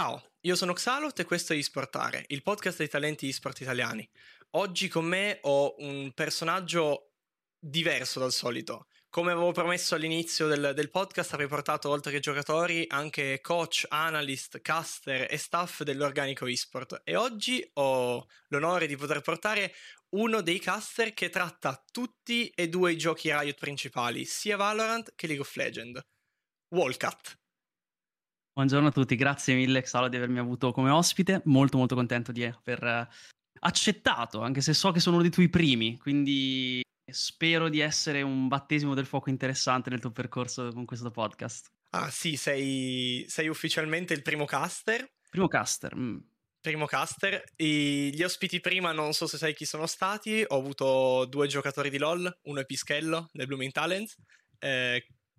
Ciao, io sono Xalot e questo è eSportare, il podcast dei talenti eSport italiani. Oggi con me ho un personaggio diverso dal solito. Come avevo promesso all'inizio del podcast, avrei portato, oltre che giocatori, anche coach, analyst, caster e staff dell'organico eSport. E oggi ho l'onore di poter portare uno dei caster che tratta tutti e due i giochi Riot principali, sia Valorant che League of Legends. Wolcat. Buongiorno a tutti, grazie mille Xalot di avermi avuto come ospite, molto molto contento di aver accettato, anche se so che sono uno dei tuoi primi, quindi spero di essere un battesimo del fuoco interessante nel tuo percorso con questo podcast. Ah sì, sei ufficialmente il primo caster. Primo caster. Gli ospiti prima non so se sai chi sono stati, ho avuto due giocatori di LoL, uno è Pischello del Blooming Talents,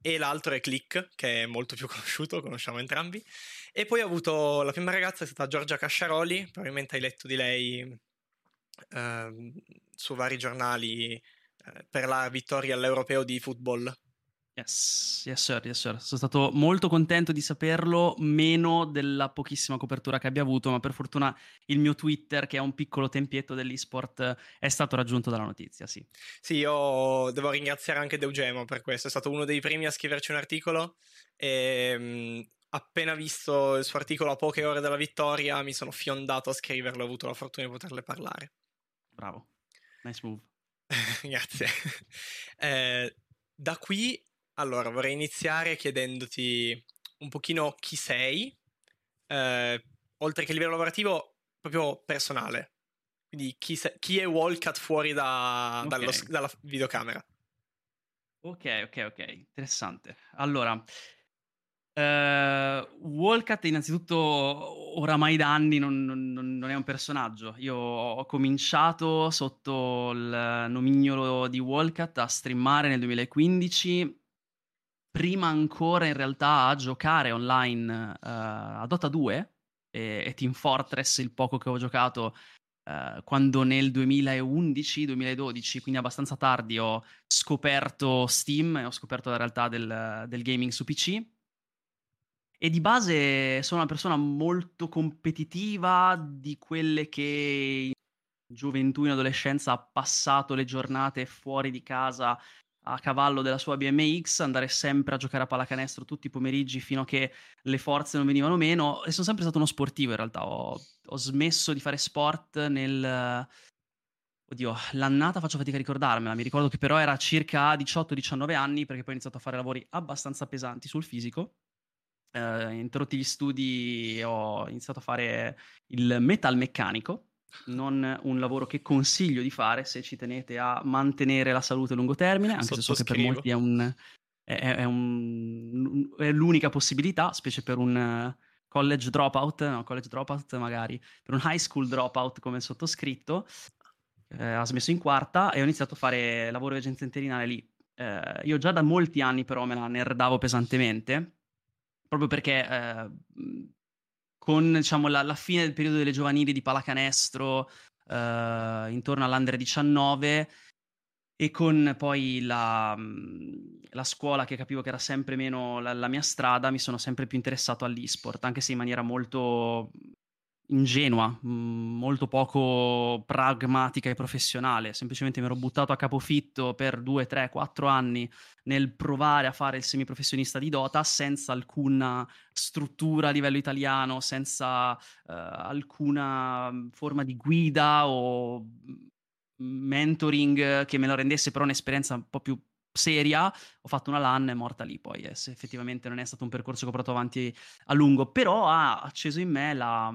e l'altro è Click, che è molto più conosciuto, conosciamo entrambi. E poi ho avuto la prima ragazza, è stata Giorgia Casciaroli, probabilmente hai letto di lei su vari giornali per la vittoria all'Europeo di football. Yes sir. Sono stato molto contento di saperlo, meno della pochissima copertura che abbia avuto, ma per fortuna il mio Twitter, che è un piccolo tempietto dell'eSport, è stato raggiunto dalla notizia, sì. Sì, io devo ringraziare anche Deugemo per questo, è stato uno dei primi a scriverci un articolo e appena visto il suo articolo a poche ore dalla vittoria mi sono fiondato a scriverlo, ho avuto la fortuna di poterle parlare. Bravo, nice move. Grazie. Da qui... Allora, vorrei iniziare chiedendoti un pochino chi sei, oltre che a livello lavorativo, proprio personale. Quindi chi è Wolcat fuori dalla videocamera? Ok, interessante. Allora, Wolcat innanzitutto oramai da anni non è un personaggio. Io ho cominciato sotto il nomignolo di Wolcat a streamare nel 2015, prima ancora in realtà a giocare online a Dota 2 e Team Fortress, il poco che ho giocato quando nel 2011-2012, quindi abbastanza tardi, ho scoperto Steam e ho scoperto la realtà del gaming su PC. E di base sono una persona molto competitiva, di quelle che in gioventù e in adolescenza ha passato le giornate fuori di casa a cavallo della sua BMX, andare sempre a giocare a pallacanestro tutti i pomeriggi fino a che le forze non venivano meno, e sono sempre stato uno sportivo in realtà. Ho smesso di fare sport l'annata faccio fatica a ricordarmela, mi ricordo che però era circa 18-19 anni, perché poi ho iniziato a fare lavori abbastanza pesanti sul fisico, interrotti gli studi, ho iniziato a fare il metalmeccanico, non un lavoro che consiglio di fare se ci tenete a mantenere la salute a lungo termine, anche se so che per molti è l'unica possibilità, specie per un college dropout magari, per un high school dropout come il sottoscritto. Ha smesso in quarta e ho iniziato a fare lavoro di agenzia interinale lì. Io già da molti anni però me la nerdavo pesantemente, proprio perché con la fine del periodo delle giovanili di pallacanestro intorno all'Under 19 e con poi la scuola che capivo che era sempre meno la mia strada, mi sono sempre più interessato all'eSport, anche se in maniera molto ingenua, molto poco pragmatica e professionale. Semplicemente mi ero buttato a capofitto per 2, 3, 4 anni nel provare a fare il semiprofessionista di Dota senza alcuna struttura a livello italiano, senza alcuna forma di guida o mentoring che me lo rendesse però un'esperienza un po' più seria. Ho fatto una LAN e morta lì poi, effettivamente non è stato un percorso che ho portato avanti a lungo, però ha acceso in me la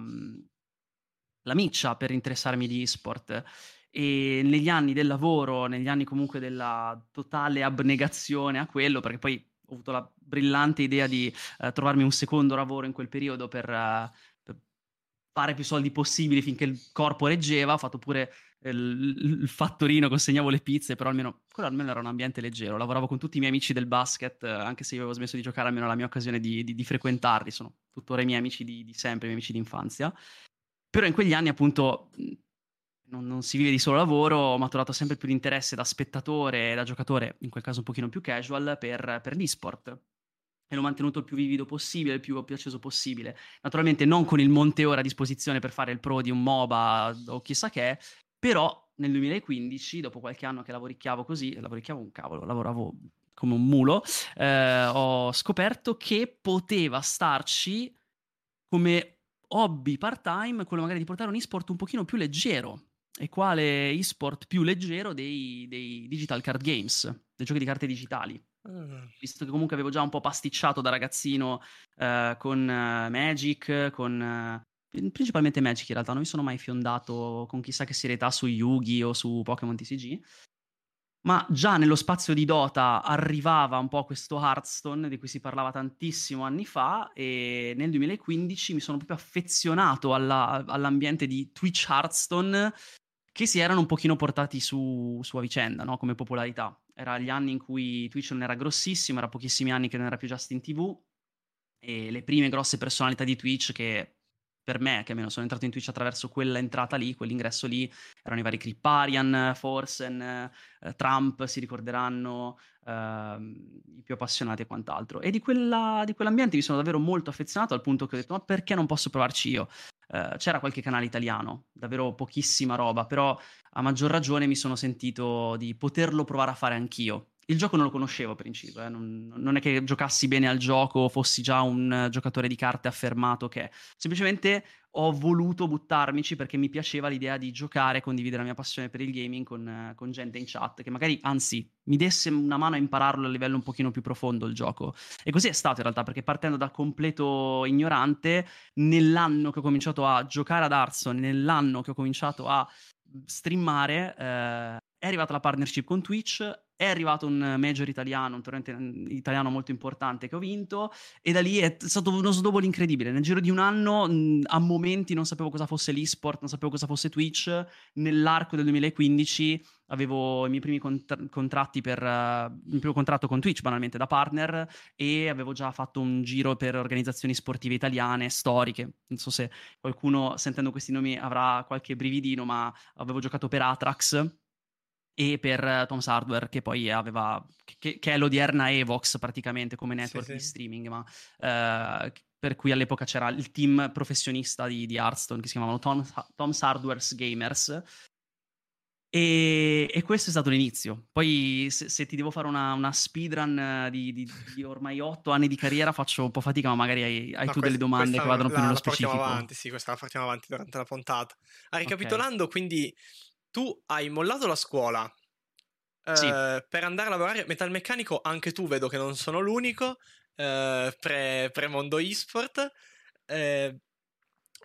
miccia per interessarmi di eSport, e negli anni del lavoro, negli anni comunque della totale abnegazione a quello, perché poi ho avuto la brillante idea di trovarmi un secondo lavoro in quel periodo per fare più soldi possibili finché il corpo reggeva. Ho fatto pure il fattorino, consegnavo le pizze, però almeno era un ambiente leggero. Lavoravo con tutti i miei amici del basket, anche se io avevo smesso di giocare, almeno la mia occasione di frequentarli. Sono tuttora i miei amici di sempre, i miei amici d'infanzia. Però in quegli anni, appunto, non si vive di solo lavoro, ho maturato sempre più l'interesse da spettatore e da giocatore, in quel caso un pochino più casual, per l'eSport. e l'ho mantenuto il più vivido possibile, il più acceso possibile. Naturalmente non con il monte ore a disposizione per fare il pro di un MOBA o chissà che, però nel 2015, dopo qualche anno che lavoricchiavo così, lavoravo come un mulo, ho scoperto che poteva starci come hobby part-time, quello magari di portare un eSport un pochino più leggero. E quale eSport più leggero dei digital card games, dei giochi di carte digitali. Visto che comunque avevo già un po' pasticciato da ragazzino con Magic, principalmente Magic in realtà, non mi sono mai fiondato con chissà che serietà su Yu-Gi-Oh! O su Pokémon TCG, ma già nello spazio di Dota arrivava un po' questo Hearthstone di cui si parlava tantissimo anni fa, e nel 2015 mi sono proprio affezionato all'ambiente di Twitch Hearthstone, che si erano un pochino portati su a vicenda, no? Come popolarità. Era gli anni in cui Twitch non era grossissimo, era pochissimi anni che non era più Justin TV, e le prime grosse personalità di Twitch che... per me, che almeno sono entrato in Twitch attraverso quell'entrata lì, quell'ingresso lì, erano i vari Kriparian, Forsen, Trump, si ricorderanno i più appassionati e quant'altro. E di quell'ambiente mi sono davvero molto affezionato, al punto che ho detto, ma perché non posso provarci io? C'era qualche canale italiano, davvero pochissima roba, però a maggior ragione mi sono sentito di poterlo provare a fare anch'io. Il gioco non lo conoscevo a principio, non è che giocassi bene al gioco o fossi già un giocatore di carte affermato che... Semplicemente ho voluto buttarmici perché mi piaceva l'idea di giocare e condividere la mia passione per il gaming con gente in chat che magari, anzi, mi desse una mano a impararlo a livello un pochino più profondo il gioco. E così è stato in realtà, perché partendo da completo ignorante, nell'anno che ho cominciato a giocare ad Hearthstone, nell'anno che ho cominciato a streamare, è arrivata la partnership con Twitch, è arrivato un major italiano, un torneo italiano molto importante che ho vinto, e da lì è stato uno snowball incredibile. Nel giro di un anno, a momenti non sapevo cosa fosse l'eSport, non sapevo cosa fosse Twitch. Nell'arco del 2015 avevo i miei primi contratti il primo contratto con Twitch, banalmente, da partner, e avevo già fatto un giro per organizzazioni sportive italiane, storiche. Non so se qualcuno, sentendo questi nomi, avrà qualche brividino, ma avevo giocato per Atrax e per Tom's Hardware, che poi aveva che è l'odierna Evox praticamente come network di streaming, ma per cui all'epoca c'era il team professionista di Hearthstone, che si chiamavano Tom's Hardware's Gamers, e questo è stato l'inizio. Poi se ti devo fare una speedrun di ormai 8 anni di carriera, faccio un po' fatica, ma magari hai delle domande che vadano più nello specifico. Questa la portiamo avanti durante la puntata. Ricapitolando, quindi tu hai mollato la scuola sì, per andare a lavorare metalmeccanico. Anche tu, vedo che non sono l'unico, pre-mondo eSport.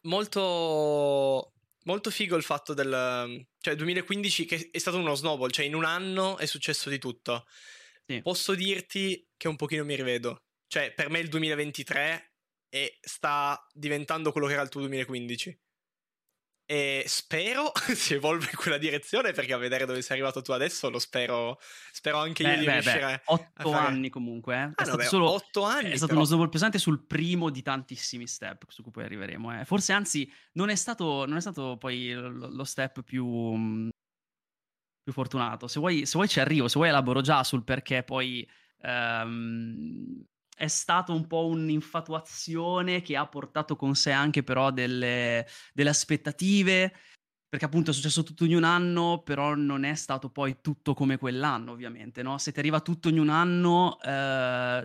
Molto, molto figo il fatto del... Cioè, 2015 che è stato uno snowball, cioè in un anno è successo di tutto. Sì. Posso dirti che un pochino mi rivedo. Cioè, per me il 2023 sta diventando quello che era il tuo 2015. E spero si evolve in quella direzione, perché a vedere dove sei arrivato tu adesso lo spero anche io di riuscire. 8 anni comunque, solo 8 anni. È stato uno snowball pesante sul primo di tantissimi step su cui poi arriveremo. Forse anzi non è stato poi lo step più fortunato. Se vuoi ci arrivo, se vuoi elaboro già sul perché poi è stato un po' un'infatuazione che ha portato con sé anche però delle aspettative, perché appunto è successo tutto in un anno, però non è stato poi tutto come quell'anno, ovviamente, no? Se ti arriva tutto in un anno,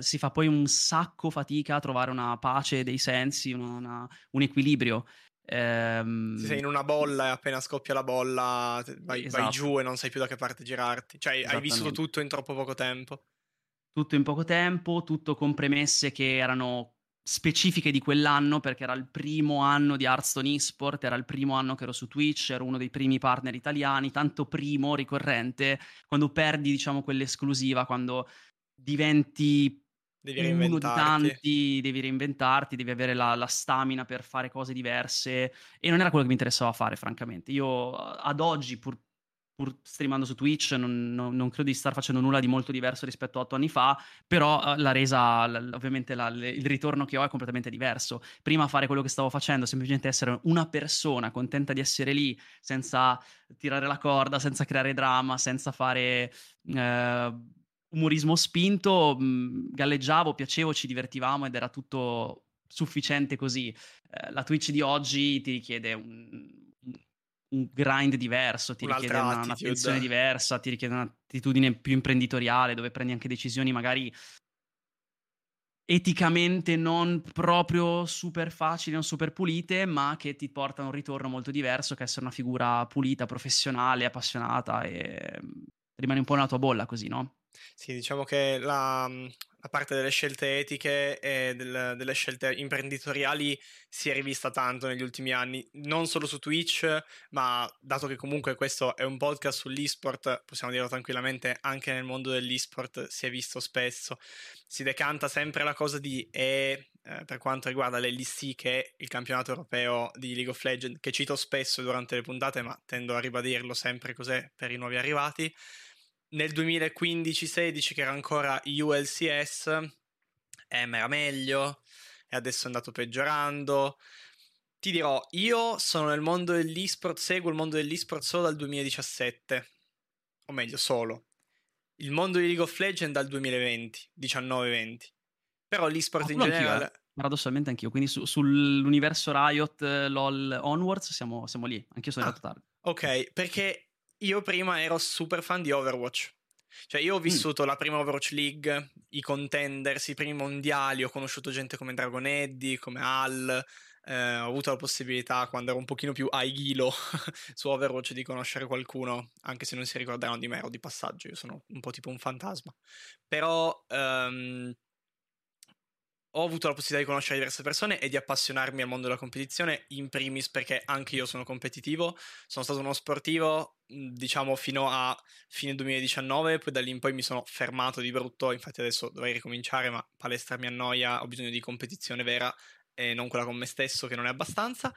si fa poi un sacco fatica a trovare una pace dei sensi, un equilibrio. Se sei in una bolla e appena scoppia la bolla vai giù e non sai più da che parte girarti. Cioè hai vissuto tutto in troppo poco tempo. Tutto in poco tempo, tutto con premesse che erano specifiche di quell'anno, perché era il primo anno di Hearthstone eSport, era il primo anno che ero su Twitch, ero uno dei primi partner italiani, tanto primo, ricorrente. Quando perdi, diciamo, quell'esclusiva, quando diventi uno di tanti, devi reinventarti, devi avere la stamina per fare cose diverse, e non era quello che mi interessava fare, francamente. Io ad oggi, pur streamando su Twitch, non credo di star facendo nulla di molto diverso rispetto a 8 anni fa, però la resa, ovviamente il ritorno che ho è completamente diverso. Prima fare quello che stavo facendo, semplicemente essere una persona contenta di essere lì, senza tirare la corda, senza creare drama, senza fare umorismo spinto, galleggiavo, piacevo, ci divertivamo ed era tutto sufficiente così. La Twitch di oggi ti richiede un grind diverso, ti richiede un'attenzione diversa, ti richiede un'attitudine più imprenditoriale, dove prendi anche decisioni magari eticamente non proprio super facili, non super pulite, ma che ti portano a un ritorno molto diverso che essere una figura pulita, professionale, appassionata, e rimani un po' nella tua bolla così, no? Sì, diciamo che la parte delle scelte etiche e delle scelte imprenditoriali si è rivista tanto negli ultimi anni, non solo su Twitch, ma dato che comunque questo è un podcast sull'esport, possiamo dirlo tranquillamente, anche nel mondo dell'esport si è visto spesso, si decanta sempre la cosa di per quanto riguarda l'LEC, che è il campionato europeo di League of Legends, che cito spesso durante le puntate, ma tendo a ribadirlo sempre cos'è per i nuovi arrivati. Nel 2015-16, che era ancora ULCS, ma era meglio, e adesso è andato peggiorando. Ti dirò, io sono nel mondo dell'esport, seguo il mondo dell'esport solo dal 2017, o meglio, solo. Il mondo di League of Legends dal 2020, 19-20. Però l'esport in generale... Paradossalmente anch'io, quindi sull'universo Riot, LOL, Onwards, siamo lì, anch'io sono arrivato tardi. Ok, perché... io prima ero super fan di Overwatch, cioè io ho vissuto la prima Overwatch League, i contenders, i primi mondiali, ho conosciuto gente come Dragon Eddy, come Al, ho avuto la possibilità, quando ero un pochino più high ghilo su Overwatch, di conoscere qualcuno, anche se non si ricordavano di me, ero di passaggio, io sono un po' tipo un fantasma, però ho avuto la possibilità di conoscere diverse persone e di appassionarmi al mondo della competizione, in primis perché anche io sono competitivo, sono stato uno sportivo diciamo fino a fine 2019, poi da lì in poi mi sono fermato di brutto, infatti adesso dovrei ricominciare, ma palestra mi annoia, ho bisogno di competizione vera e non quella con me stesso che non è abbastanza,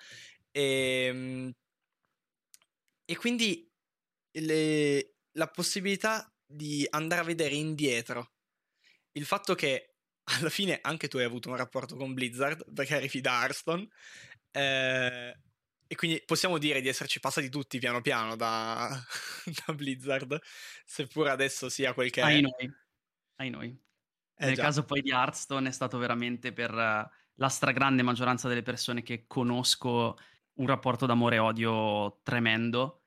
e quindi la possibilità di andare a vedere indietro il fatto che alla fine anche tu hai avuto un rapporto con Blizzard, perché arrivi da Arston, e quindi possiamo dire di esserci passati tutti piano piano da Blizzard, seppur adesso sia quel che è. Ai noi. Nel caso poi di Arston è stato veramente, per la stragrande maggioranza delle persone che conosco, un rapporto d'amore e odio tremendo.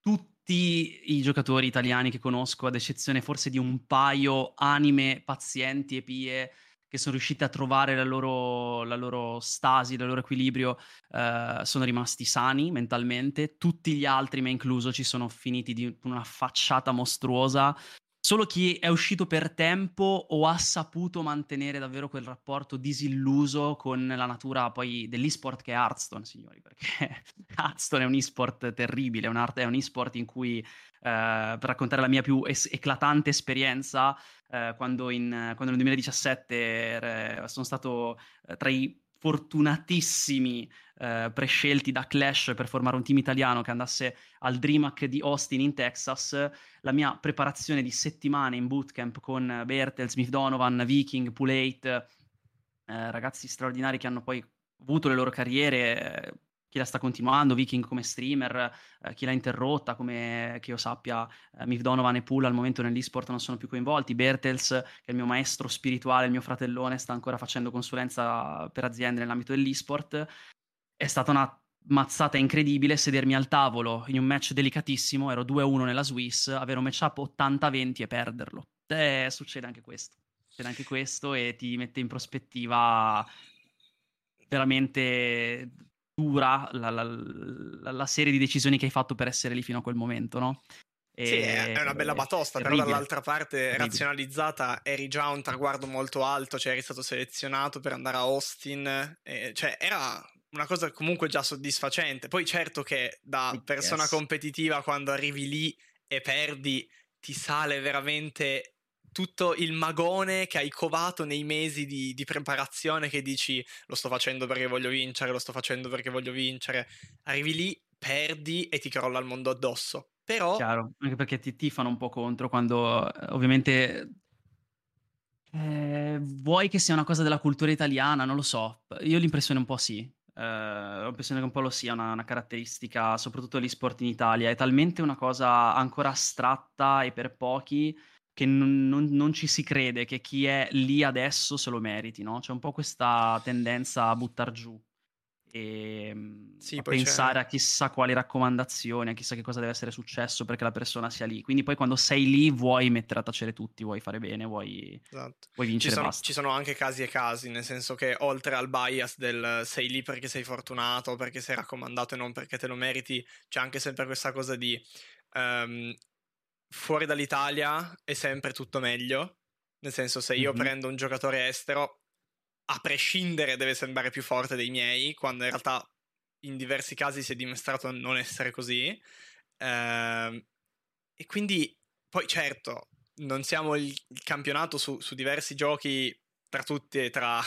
Tutti i giocatori italiani che conosco, ad eccezione forse di un paio anime pazienti e pie che sono riusciti a trovare la loro stasi, il loro equilibrio, sono rimasti sani mentalmente. Tutti gli altri, me incluso, ci sono finiti di una facciata mostruosa. Solo chi è uscito per tempo o ha saputo mantenere davvero quel rapporto disilluso con la natura poi dell'esport che è Hearthstone, signori, perché Hearthstone è un esport terribile, è un esport in cui, per raccontare la mia più eclatante esperienza, quando nel 2017 sono stato tra i fortunatissimi prescelti da Clash per formare un team italiano che andasse al DreamHack di Austin in Texas, la mia preparazione di settimane in bootcamp con Bertels, Donovan, Viking, Pul8, ragazzi straordinari che hanno poi avuto le loro carriere, chi la sta continuando, Viking come streamer, chi l'ha interrotta, come che io sappia Miv Donovan e Pul al momento nell'esport non sono più coinvolti, Bertels che è il mio maestro spirituale, il mio fratellone, sta ancora facendo consulenza per aziende nell'ambito dell'esport. È stata una mazzata incredibile sedermi al tavolo in un match delicatissimo, ero 2-1 nella Swiss, avere un matchup 80-20 e perderlo. Succede anche questo, e ti mette in prospettiva veramente... dura la serie di decisioni che hai fatto per essere lì fino a quel momento, no? Sì, è una bella batosta, però dall'altra parte razionalizzata, eri già un traguardo molto alto, cioè eri stato selezionato per andare a Austin, cioè era una cosa comunque già soddisfacente. Poi certo che da persona competitiva, quando arrivi lì e perdi, ti sale veramente tutto il magone che hai covato nei mesi di preparazione, che dici lo sto facendo perché voglio vincere, arrivi lì, perdi e ti crolla il mondo addosso. Però chiaro, anche perché ti tifano un po' contro quando ovviamente vuoi che sia una cosa della cultura italiana, non lo so, io l'impressione un po' sì, Ho l'impressione che un po' lo sia una caratteristica, soprattutto dell'esport in Italia. È talmente una cosa ancora astratta e per pochi che non ci si crede che chi è lì adesso se lo meriti, no? C'è un po' questa tendenza a buttar giù e sì, a pensare a chissà quali raccomandazioni, a chissà che cosa deve essere successo perché la persona sia lì. Quindi poi quando sei lì vuoi mettere a tacere tutti, vuoi fare bene, vuoi vincere, basta. Ci sono anche casi e casi, nel senso che oltre al bias del sei lì perché sei fortunato, perché sei raccomandato e non perché te lo meriti, c'è anche sempre questa cosa di fuori dall'Italia è sempre tutto meglio, nel senso se io prendo un giocatore estero a prescindere deve sembrare più forte dei miei, quando in realtà in diversi casi si è dimostrato non essere così, e quindi poi certo non siamo il campionato su diversi giochi tra tutti, tra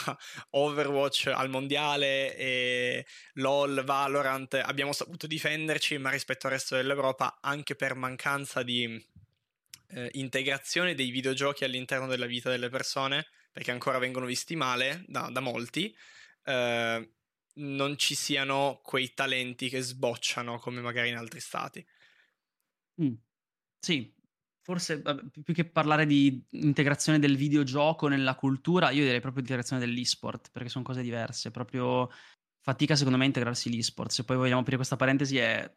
Overwatch al mondiale e LoL, Valorant, abbiamo saputo difenderci, ma rispetto al resto dell'Europa anche per mancanza di integrazione dei videogiochi all'interno della vita delle persone, perché ancora vengono visti male da molti, non ci siano quei talenti che sbocciano come magari in altri stati. Sì, forse più che parlare di integrazione del videogioco nella cultura, io direi proprio di integrazione dell'esport, perché sono cose diverse, proprio fatica secondo me a integrarsi l'esport. Se poi vogliamo aprire questa parentesi, è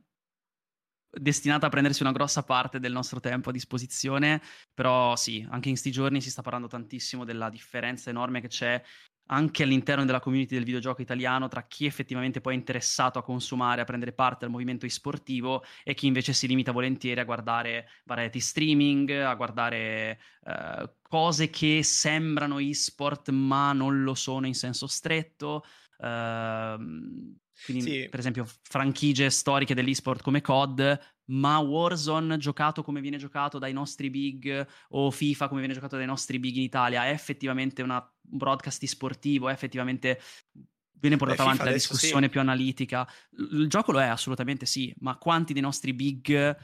destinata a prendersi una grossa parte del nostro tempo a disposizione, però sì, anche in sti giorni si sta parlando tantissimo della differenza enorme che c'è anche all'interno della community del videogioco italiano tra chi effettivamente poi è interessato a consumare, a prendere parte al movimento esportivo e chi invece si limita volentieri a guardare variety streaming, a guardare cose che sembrano esport ma non lo sono in senso stretto. Quindi, sì. Per esempio, franchigie storiche dell'esport come COD, ma Warzone giocato come viene giocato dai nostri big, o FIFA come viene giocato dai nostri big in Italia, è effettivamente un broadcast sportivo, è effettivamente viene portata avanti la discussione più analitica. Il gioco lo è assolutamente, sì, ma quanti dei nostri big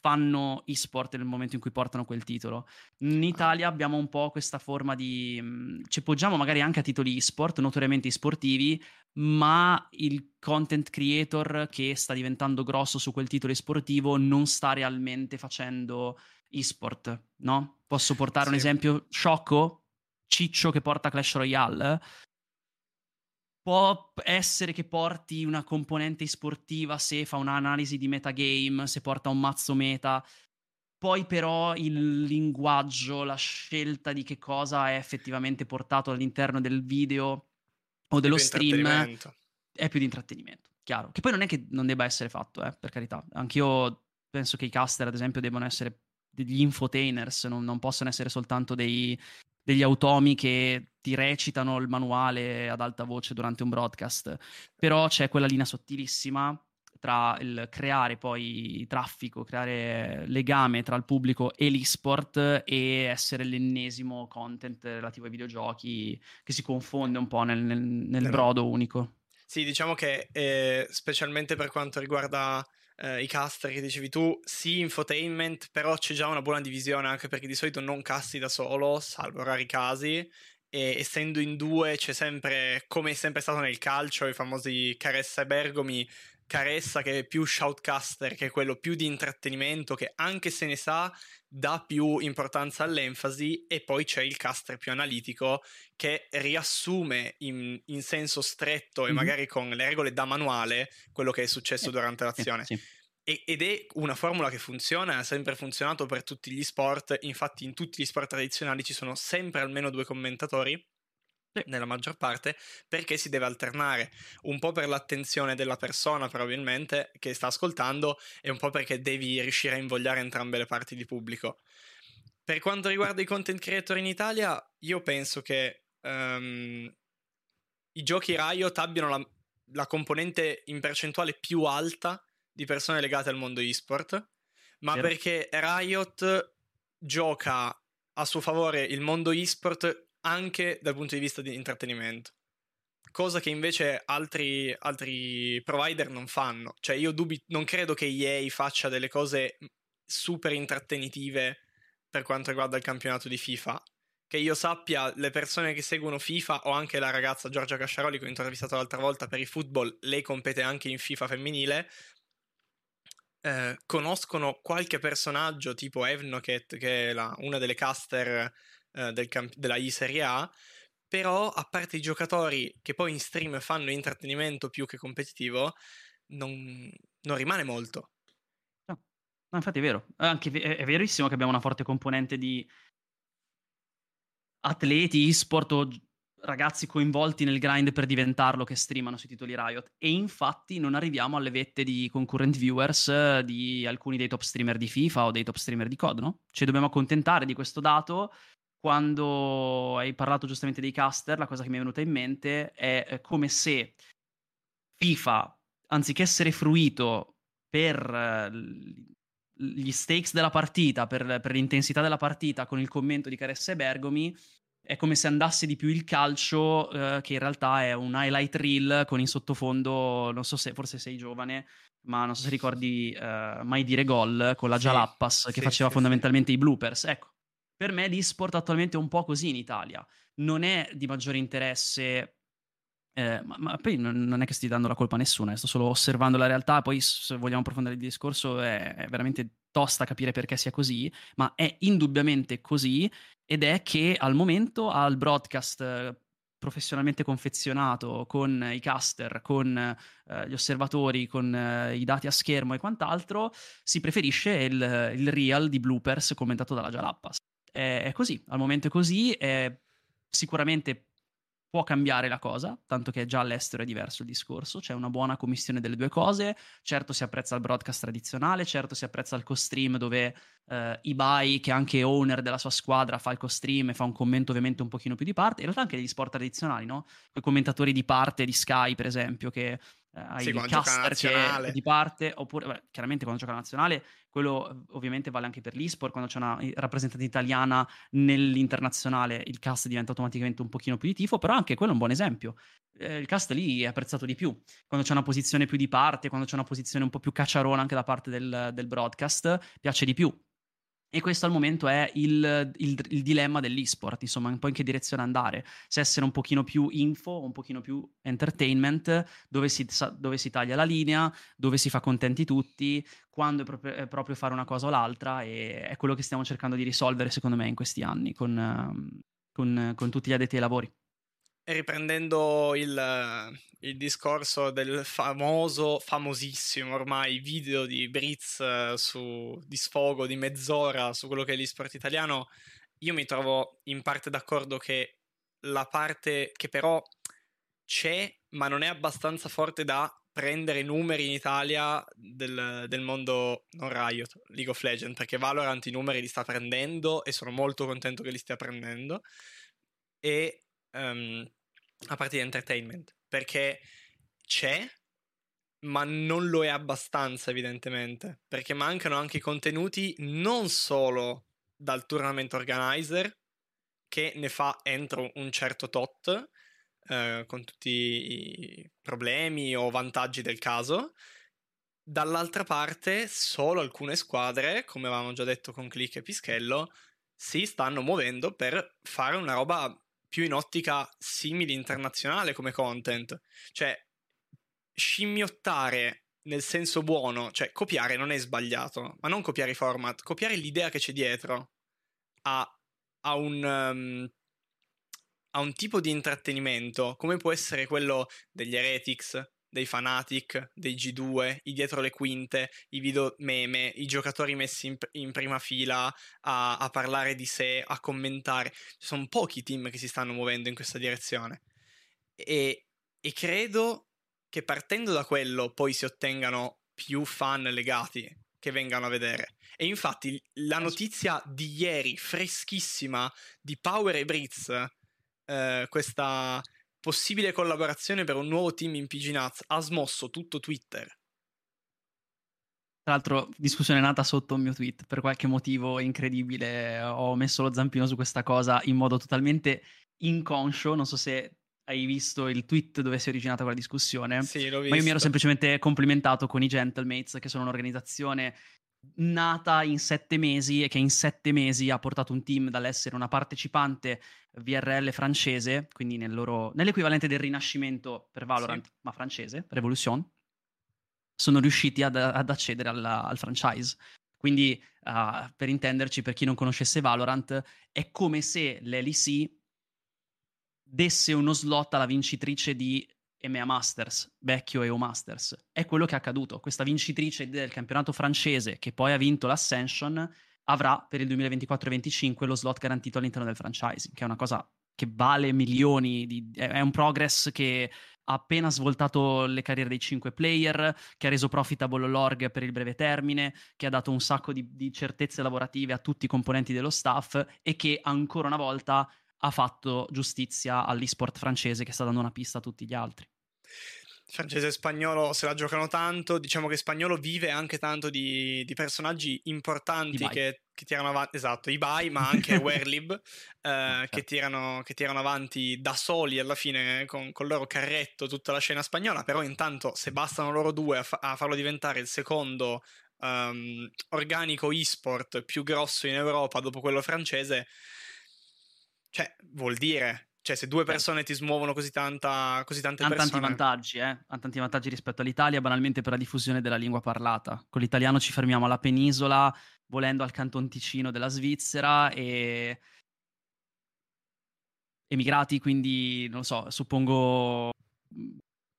fanno esport nel momento in cui portano quel titolo? In Italia abbiamo un po' questa forma di ci appoggiamo magari anche a titoli esport, notoriamente sportivi, ma il content creator che sta diventando grosso su quel titolo sportivo non sta realmente facendo esport, no? Posso portare un esempio sciocco? Ciccio che porta Clash Royale. Può essere che porti una componente sportiva se fa un'analisi di metagame, se porta un mazzo meta, poi però il linguaggio, la scelta di che cosa è effettivamente portato all'interno del video o dello stream è più di intrattenimento, chiaro. Che poi non è che non debba essere fatto, per carità. Anch'io penso che i caster, ad esempio, debbano essere degli infotainers, non possono essere soltanto degli automi che ti recitano il manuale ad alta voce durante un broadcast. Però c'è quella linea sottilissima tra il creare poi traffico, creare legame tra il pubblico e l'esport e essere l'ennesimo content relativo ai videogiochi che si confonde un po' nel brodo unico. Sì, diciamo che specialmente per quanto riguarda i caster che dicevi tu, sì, infotainment, però c'è già una buona divisione, anche perché di solito non casti da solo, salvo rari casi, e essendo in due c'è sempre, come è sempre stato nel calcio, i famosi Caressa e Bergomi, Caressa che è più shoutcaster, che è quello più di intrattenimento, che anche se ne sa dà più importanza all'enfasi, e poi c'è il caster più analitico che riassume in senso stretto e magari con le regole da manuale quello che è successo durante l'azione. Ed è una formula che funziona, ha sempre funzionato per tutti gli sport. Infatti in tutti gli sport tradizionali ci sono sempre almeno due commentatori, nella maggior parte, perché si deve alternare un po' per l'attenzione della persona probabilmente che sta ascoltando e un po' perché devi riuscire a invogliare entrambe le parti di pubblico. Per quanto riguarda i content creator in Italia, io penso che i giochi Riot abbiano la componente in percentuale più alta di persone legate al mondo esport, ma perché Riot gioca a suo favore il mondo esport anche dal punto di vista di intrattenimento, cosa che invece altri provider non fanno. Cioè io non credo che EA faccia delle cose super intrattenitive per quanto riguarda il campionato di FIFA, che io sappia, le persone che seguono FIFA, o anche la ragazza Giorgia Casciaroli che ho intervistato l'altra volta per i football, lei compete anche in FIFA femminile, conoscono qualche personaggio tipo Evnoket, che è una delle caster della I-Serie A, però a parte i giocatori che poi in stream fanno intrattenimento più che competitivo, non rimane molto. No, infatti è vero, anche è verissimo che abbiamo una forte componente di atleti, e-sport o ragazzi coinvolti nel grind per diventarlo che streamano sui titoli Riot, e infatti non arriviamo alle vette di concurrent viewers di alcuni dei top streamer di FIFA o dei top streamer di COD, no? Ci dobbiamo accontentare di questo dato. Quando hai parlato giustamente dei caster, la cosa che mi è venuta in mente è come se FIFA, anziché essere fruito per gli stakes della partita, per l'intensità della partita, con il commento di Caressa e Bergomi, è come se andasse di più il calcio, che in realtà è un highlight reel con in sottofondo, non so se forse sei giovane, ma non so se ricordi Mai Dire Gol con la Jalappas, che faceva fondamentalmente i bloopers. Ecco, per me l'e-sport attualmente è un po' così in Italia, non è di maggiore interesse, ma poi non è che stia dando la colpa a nessuno, sto solo osservando la realtà. Poi se vogliamo approfondire il discorso è veramente tosta capire perché sia così, ma è indubbiamente così, ed è che al momento al broadcast professionalmente confezionato con i caster, con gli osservatori, con i dati a schermo e quant'altro, si preferisce il reel di bloopers commentato dalla Jalappas. È così, al momento è così, è sicuramente può cambiare la cosa, tanto che già all'estero è diverso il discorso, c'è una buona commistione delle due cose. Certo si apprezza il broadcast tradizionale, certo si apprezza il co-stream dove Ibai, che è anche owner della sua squadra, fa il co-stream e fa un commento ovviamente un pochino più di parte, in realtà anche degli sport tradizionali, no? Quei commentatori di parte di Sky per esempio, che hai il caster che è di parte, oppure chiaramente quando gioca la nazionale, quello ovviamente vale anche per l'e-sport, quando c'è una rappresentante italiana nell'internazionale il cast diventa automaticamente un pochino più di tifo, però anche quello è un buon esempio, il cast lì è apprezzato di più, quando c'è una posizione più di parte, quando c'è una posizione un po' più cacciarona anche da parte del broadcast, piace di più. E questo al momento è il dilemma dell'e-sport, insomma, un po' in che direzione andare, se essere un pochino più info, un pochino più entertainment, dove si taglia la linea, dove si fa contenti tutti, quando è proprio fare una cosa o l'altra, e è quello che stiamo cercando di risolvere secondo me in questi anni con tutti gli addetti ai lavori. E riprendendo il discorso del famosissimo ormai video di Briz di sfogo di mezz'ora su quello che è l'e-sport italiano, io mi trovo in parte d'accordo che la parte che però c'è, ma non è abbastanza forte da prendere numeri in Italia del mondo non Riot, League of Legends, perché Valorant i numeri li sta prendendo e sono molto contento che li stia prendendo, e a parte di entertainment, perché c'è ma non lo è abbastanza evidentemente, perché mancano anche i contenuti non solo dal tournament organizer che ne fa entro un certo tot, con tutti i problemi o vantaggi del caso, dall'altra parte solo alcune squadre, come avevamo già detto con Click e Pischello, si stanno muovendo per fare una roba più in ottica simili internazionale come content, cioè scimmiottare nel senso buono, cioè copiare non è sbagliato, ma non copiare i format, copiare l'idea che c'è dietro a un tipo di intrattenimento, come può essere quello degli Heretics, dei Fnatic, dei G2, i dietro le quinte, i video meme, i giocatori messi in prima fila a parlare di sé, a commentare. Ci sono pochi team che si stanno muovendo in questa direzione, e credo che partendo da quello poi si ottengano più fan legati che vengano a vedere. E infatti la notizia di ieri freschissima di Power e Briz, questa possibile collaborazione per un nuovo team in PG Nuts, ha smosso tutto Twitter. Tra l'altro discussione nata sotto un mio tweet, per qualche motivo incredibile ho messo lo zampino su questa cosa in modo totalmente inconscio, non so se hai visto il tweet dove si è originata quella discussione. Sì, l'ho visto. Ma io mi ero semplicemente complimentato con i Gentlemates, che sono un'organizzazione nata in 7 mesi e che in 7 mesi ha portato un team dall'essere una partecipante VRL francese, quindi nell'equivalente del Rinascimento per Valorant, sì, ma francese, Revolution, sono riusciti ad accedere al franchise. Quindi, per intenderci, per chi non conoscesse Valorant, è come se l'LEC desse uno slot alla vincitrice di EMEA Masters, vecchio EO Masters. È quello che è accaduto. Questa vincitrice del campionato francese, che poi ha vinto l'Ascension, avrà per il 2024-25 lo slot garantito all'interno del franchising, che è una cosa che vale milioni. È un progress che ha appena svoltato le carriere dei 5 player, che ha reso profitable l'org per il breve termine, che ha dato un sacco di certezze lavorative a tutti i componenti dello staff e che ancora una volta ha fatto giustizia all'esport francese, che sta dando una pista a tutti gli altri. Francese e spagnolo se la giocano tanto, diciamo che spagnolo vive anche tanto di personaggi importanti che tirano avanti, esatto, Ibai, ma anche Werlib, che tirano avanti da soli alla fine con il loro carretto tutta la scena spagnola. Però intanto, se bastano loro due a farlo diventare il secondo organico eSport più grosso in Europa dopo quello francese, cioè vuol dire... Cioè, se due persone ti smuovono così tante persone... Hanno tanti vantaggi, hanno tanti vantaggi rispetto all'Italia, banalmente per la diffusione della lingua parlata. Con l'italiano ci fermiamo alla penisola, volendo al Canton Ticino della Svizzera, e emigrati, quindi, non lo so, suppongo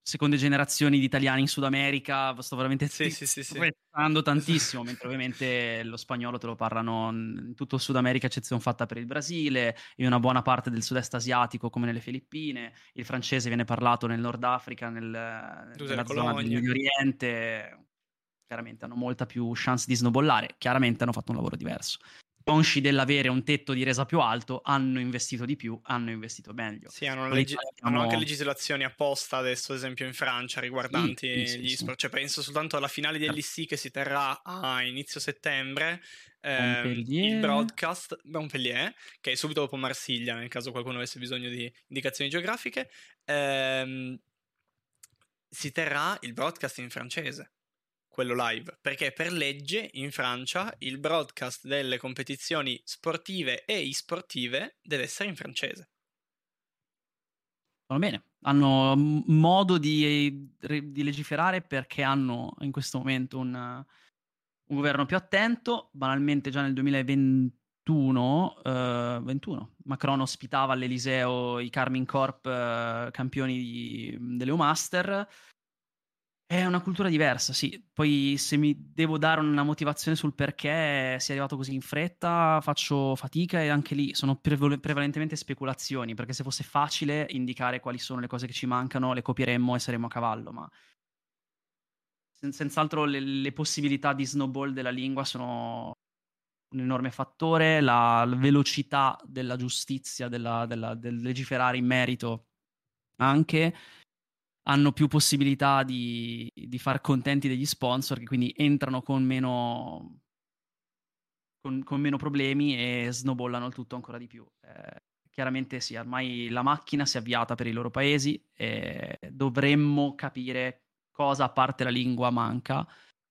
seconde generazioni di italiani in Sud America. Sto veramente pensando tantissimo, mentre ovviamente lo spagnolo te lo parlano in tutto Sud America, eccezione fatta per il Brasile e una buona parte del sud-est asiatico, come nelle Filippine. Il francese viene parlato nel Nord Africa, nella zona del Medio Oriente. Chiaramente hanno molta più chance di snowballare, chiaramente hanno fatto un lavoro diverso. Consci dell'avere un tetto di resa più alto, hanno investito di più, hanno investito meglio. Sì, hanno anche legislazioni apposta adesso, ad esempio in Francia, riguardanti gli eSport. Cioè, penso soltanto alla finale dell'IC che si terrà a inizio settembre, il broadcast Montpellier, che è subito dopo Marsiglia, nel caso qualcuno avesse bisogno di indicazioni geografiche, si terrà il broadcast in francese, quello live, perché per legge in Francia il broadcast delle competizioni sportive e isportive deve essere in francese. Va bene, hanno modo di legiferare, perché hanno in questo momento un governo più attento. Banalmente già nel 2021 Macron ospitava all'Eliseo i Carmine Corp, campioni delle U-Master. È una cultura diversa, sì. Poi, se mi devo dare una motivazione sul perché sia arrivato così in fretta, faccio fatica, e anche lì sono prevalentemente speculazioni, perché se fosse facile indicare quali sono le cose che ci mancano, le copieremmo e saremmo a cavallo, ma senz'altro le possibilità di snowball della lingua sono un enorme fattore, la velocità della giustizia, del legiferare in merito anche. Hanno più possibilità di far contenti degli sponsor, che quindi entrano con meno problemi e snowballano il tutto ancora di più. Chiaramente sì, ormai la macchina si è avviata per i loro paesi e dovremmo capire cosa, a parte la lingua, manca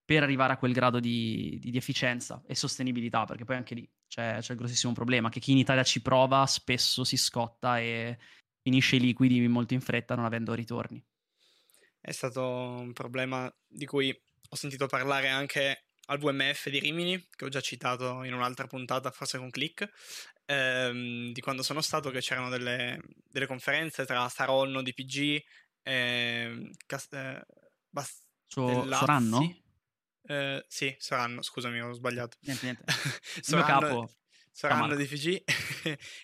per arrivare a quel grado di efficienza e sostenibilità, perché poi anche lì c'è il grossissimo problema, che chi in Italia ci prova spesso si scotta e finisce i liquidi molto in fretta, non avendo ritorni. È stato un problema di cui ho sentito parlare anche al WMF di Rimini, che ho già citato in un'altra puntata, forse con Click, di quando sono stato, che c'erano delle conferenze tra Saronno, DPG, Soranno? Sì, Soranno, scusami, ho sbagliato. Niente. Soranno, Saranno di Fiji,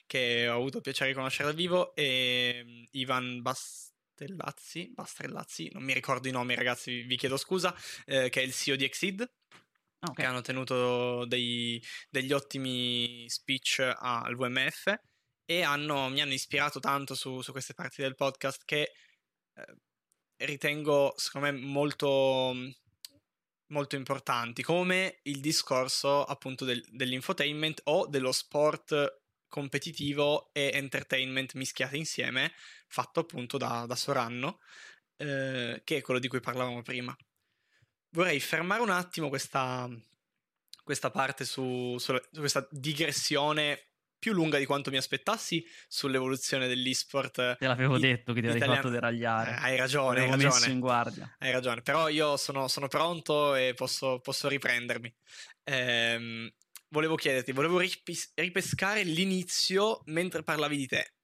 che ho avuto piacere di conoscere dal vivo, e Ivan Bastrellazzi, non mi ricordo i nomi, ragazzi, vi chiedo scusa, che è il CEO di Exceed, okay, che hanno tenuto degli ottimi speech al WMF, e mi hanno ispirato tanto su queste parti del podcast, che ritengo, secondo me, molto importanti, come il discorso appunto dell'infotainment o dello sport competitivo e entertainment mischiati insieme, fatto appunto da Soranno, che è quello di cui parlavamo prima. Vorrei fermare un attimo questa questa parte su questa digressione più lunga di quanto mi aspettassi sull'evoluzione dell'esport. Te l'avevo detto che ti avevi fatto deragliare. Hai ragione, hai ragione. Messo in guardia. Hai ragione, però io sono pronto e posso riprendermi. Volevo chiederti, volevo ripescare l'inizio mentre parlavi di te,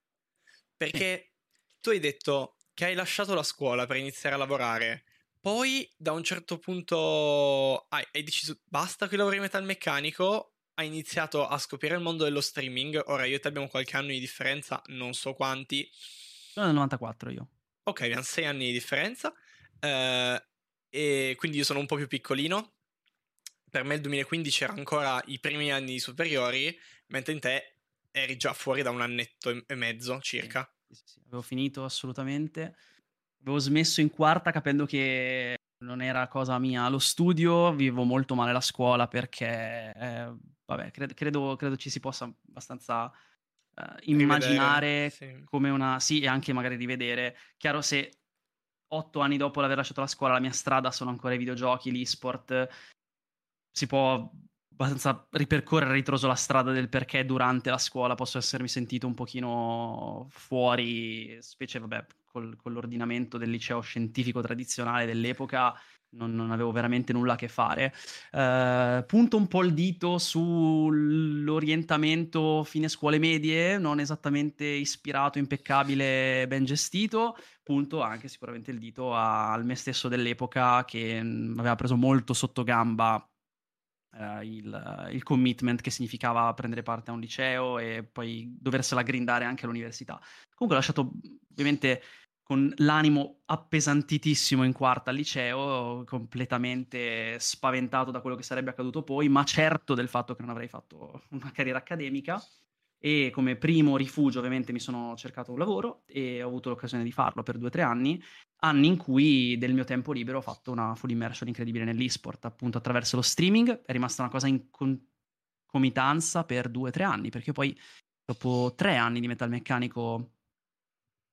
perché tu hai detto che hai lasciato la scuola per iniziare a lavorare, poi da un certo punto hai deciso basta che lavori metalmeccanico, hai iniziato a scoprire il mondo dello streaming. Ora io e te abbiamo qualche anno di differenza, non so quanti. Sono del 94 io. Ok, abbiamo 6 anni di differenza, e quindi io sono un po' più piccolino. Per me il 2015 era ancora i primi anni superiori, mentre in te eri già fuori da un annetto e mezzo circa. Sì. Avevo finito assolutamente. Avevo smesso in quarta capendo che non era cosa mia lo studio, vivevo molto male la scuola perché, vabbè, credo ci si possa abbastanza immaginare sì. Come una... Sì, e anche magari rivedere. Chiaro, se 8 anni dopo l'aver lasciato la scuola la mia strada sono ancora i videogiochi, l'esport, si può abbastanza ripercorrere a ritroso la strada del perché durante la scuola posso essermi sentito un pochino fuori, specie, vabbè, con l'ordinamento del liceo scientifico tradizionale dell'epoca non avevo veramente nulla a che fare. Punto un po' il dito sull'orientamento fine scuole medie, non esattamente ispirato, impeccabile, ben gestito. Punto anche sicuramente il dito al me stesso dell'epoca, che aveva preso molto sotto gamba il commitment che significava prendere parte a un liceo e poi doversela grindare anche all'università. Comunque ho lasciato ovviamente con l'animo appesantitissimo in quarta al liceo, completamente spaventato da quello che sarebbe accaduto poi, ma certo del fatto che non avrei fatto una carriera accademica. E come primo rifugio ovviamente mi sono cercato un lavoro e ho avuto l'occasione di farlo per 2 o 3 anni, anni in cui del mio tempo libero ho fatto una full immersion incredibile nell'esport, appunto attraverso lo streaming. È rimasta una cosa in concomitanza per 2 o 3 anni, perché poi dopo 3 anni di metalmeccanico,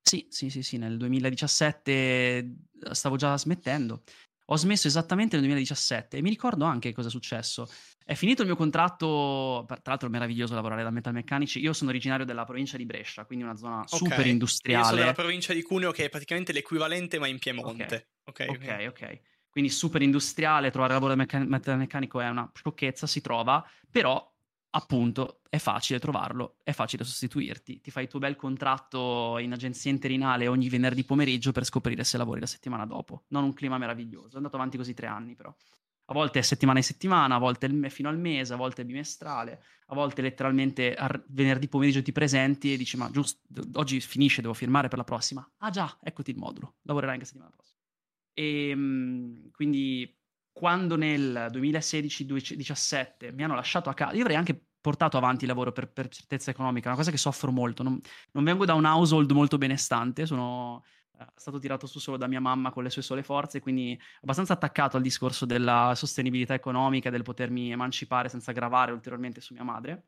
sì, nel 2017 stavo già smettendo. Ho smesso esattamente nel 2017 e mi ricordo anche cosa è successo. È finito il mio contratto, tra l'altro è meraviglioso lavorare da metalmeccanici. Io sono originario della provincia di Brescia, quindi una zona super industriale. Io sono della provincia di Cuneo, che è praticamente l'equivalente ma in Piemonte. Ok. Quindi super industriale, trovare lavoro da metalmeccanico è una sciocchezza, si trova, però appunto è facile trovarlo, è facile sostituirti. Ti fai il tuo bel contratto in agenzia interinale ogni venerdì pomeriggio per scoprire se lavori la settimana dopo. Non un clima meraviglioso, è andato avanti così 3 anni però. A volte è settimana in settimana, a volte fino al mese, a volte è bimestrale, a volte letteralmente venerdì pomeriggio ti presenti e dici ma giusto, oggi finisce, devo firmare per la prossima. Ah già, eccoti il modulo, lavorerai anche settimana prossima. E quindi quando nel 2016-2017 mi hanno lasciato a casa, io avrei anche portato avanti il lavoro per certezza economica, una cosa che soffro molto, non vengo da un household molto benestante, sono... stato tirato su solo da mia mamma con le sue sole forze, quindi abbastanza attaccato al discorso della sostenibilità economica, del potermi emancipare senza gravare ulteriormente su mia madre,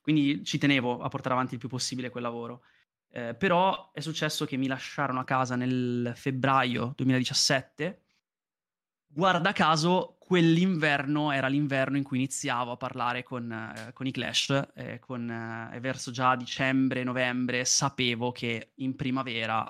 quindi ci tenevo a portare avanti il più possibile quel lavoro, però è successo che mi lasciarono a casa nel febbraio 2017. Guarda caso quell'inverno era l'inverno in cui iniziavo a parlare con i Clash, e verso già dicembre, novembre sapevo che in primavera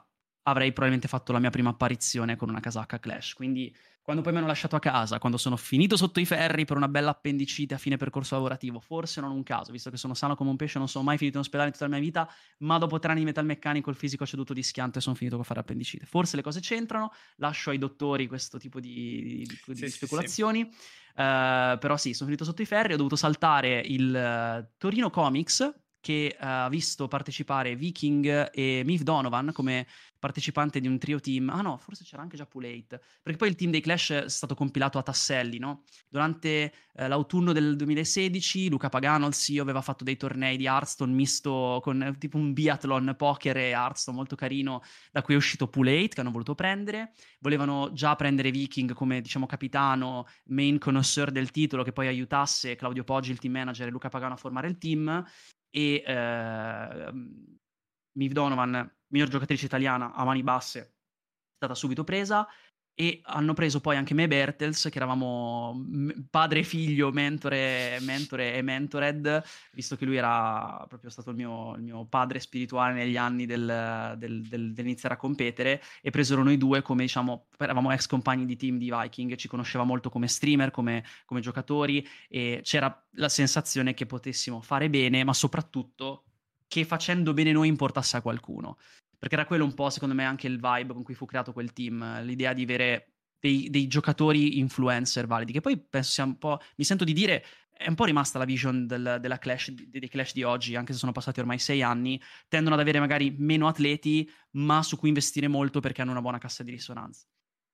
avrei probabilmente fatto la mia prima apparizione con una casacca Clash. Quindi quando poi mi hanno lasciato a casa, quando sono finito sotto i ferri per una bella appendicite a fine percorso lavorativo, forse non un caso, visto che sono sano come un pesce, non sono mai finito in ospedale in tutta la mia vita, ma dopo 3 anni di metalmeccanico il fisico ha ceduto di schianto e sono finito con fare appendicite. Forse le cose c'entrano, lascio ai dottori questo tipo di speculazioni, però sì, sono finito sotto i ferri, ho dovuto saltare il Torino Comics, che ha visto partecipare Viking e Miv Donovan come partecipante di un trio team. Ah no, forse c'era anche già Pul8, perché poi il team dei Clash è stato compilato a tasselli, no? Durante l'autunno del 2016 Luca Pagano, il CEO, aveva fatto dei tornei di Arston misto con tipo un biathlon, poker e Arston molto carino, da cui è uscito Pul8 che hanno voluto prendere. Volevano già prendere Viking come, diciamo, capitano, main connoisseur del titolo, che poi aiutasse Claudio Poggi, il team manager, e Luca Pagano a formare il team, e Miv Donovan, miglior giocatrice italiana a mani basse, è stata subito presa, e hanno preso poi anche me e Bertels, che eravamo padre e figlio, mentore e mentored, visto che lui era proprio stato il mio padre spirituale negli anni dell'iniziare a competere, e presero noi due come, diciamo, eravamo ex compagni di team di Viking, ci conosceva molto come streamer, come giocatori, e c'era la sensazione che potessimo fare bene, ma soprattutto che facendo bene noi importasse a qualcuno. Perché era quello un po', secondo me, anche il vibe con cui fu creato quel team, l'idea di avere dei giocatori influencer validi, che poi penso sia un po', mi sento di dire, è un po' rimasta la vision della Clash, dei Clash di oggi, anche se sono passati ormai 6 anni, tendono ad avere magari meno atleti, ma su cui investire molto perché hanno una buona cassa di risonanza.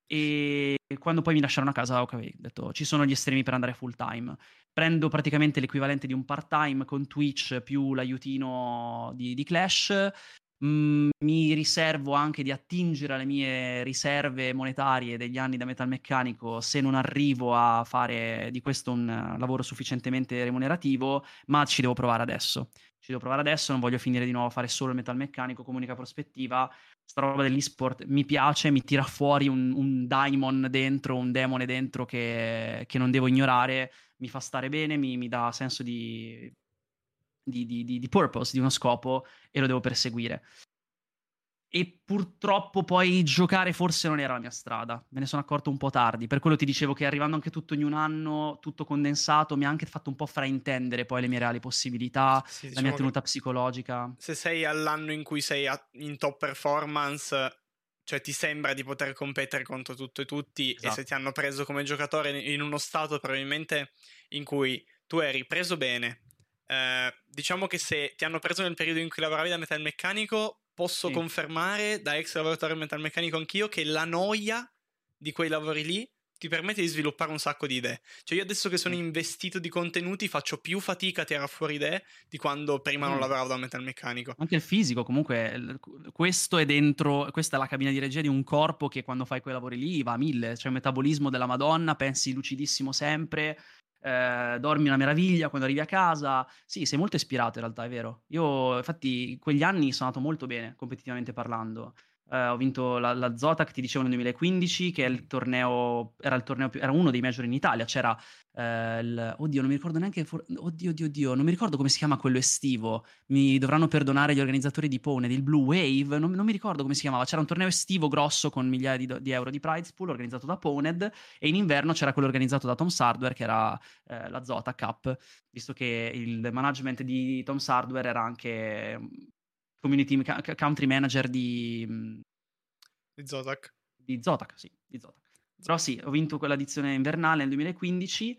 E quando poi mi lasciarono a casa, ho detto, ci sono gli estremi per andare full time, prendo praticamente l'equivalente di un part time con Twitch più l'aiutino di Clash. Mi riservo anche di attingere alle mie riserve monetarie degli anni da metalmeccanico se non arrivo a fare di questo un lavoro sufficientemente remunerativo, ma ci devo provare adesso, non voglio finire di nuovo a fare solo il metalmeccanico come unica prospettiva. Sta roba dell'esport mi piace, mi tira fuori un daimon dentro, un demone dentro che non devo ignorare, mi fa stare bene, mi dà senso di purpose, di uno scopo, e lo devo perseguire. E purtroppo poi giocare forse non era la mia strada, me ne sono accorto un po' tardi, per quello ti dicevo che arrivando anche tutto in un anno, tutto condensato, mi ha anche fatto un po' fraintendere poi le mie reali possibilità, sì, diciamo la mia tenuta psicologica. Se sei all'anno in cui sei in top performance, cioè ti sembra di poter competere contro tutto e tutti, esatto. E se ti hanno preso come giocatore in uno stato probabilmente in cui tu eri preso bene, diciamo che se ti hanno preso nel periodo in cui lavoravi da metalmeccanico, posso confermare da ex lavoratore metalmeccanico anch'io che la noia di quei lavori lì ti permette di sviluppare un sacco di idee. Cioè io adesso che sono investito di contenuti faccio più fatica a tirare fuori idee di quando prima non lavoravo da metalmeccanico. Anche il fisico, comunque, questo è dentro, questa è la cabina di regia di un corpo che quando fai quei lavori lì va a 1000, cioè un metabolismo della Madonna, pensi lucidissimo sempre. Dormi una meraviglia quando arrivi a casa, sì, sei molto ispirato in realtà, è vero. Io infatti quegli anni sono andato molto bene competitivamente parlando, ho vinto la Zotac, ti dicevo, nel 2015, che è il torneo, era il torneo più, era uno dei major in Italia, c'era non mi ricordo come si chiama quello estivo, mi dovranno perdonare gli organizzatori di Pwned, il Blue Wave, non mi ricordo come si chiamava, c'era un torneo estivo grosso con migliaia di euro di prize pool organizzato da Pwned, e in inverno c'era quello organizzato da Tom's Hardware, che era la Zotac Cup, visto che il management di Tom's Hardware era anche community country manager di Zotac. Però sì, ho vinto quell'edizione invernale nel 2015,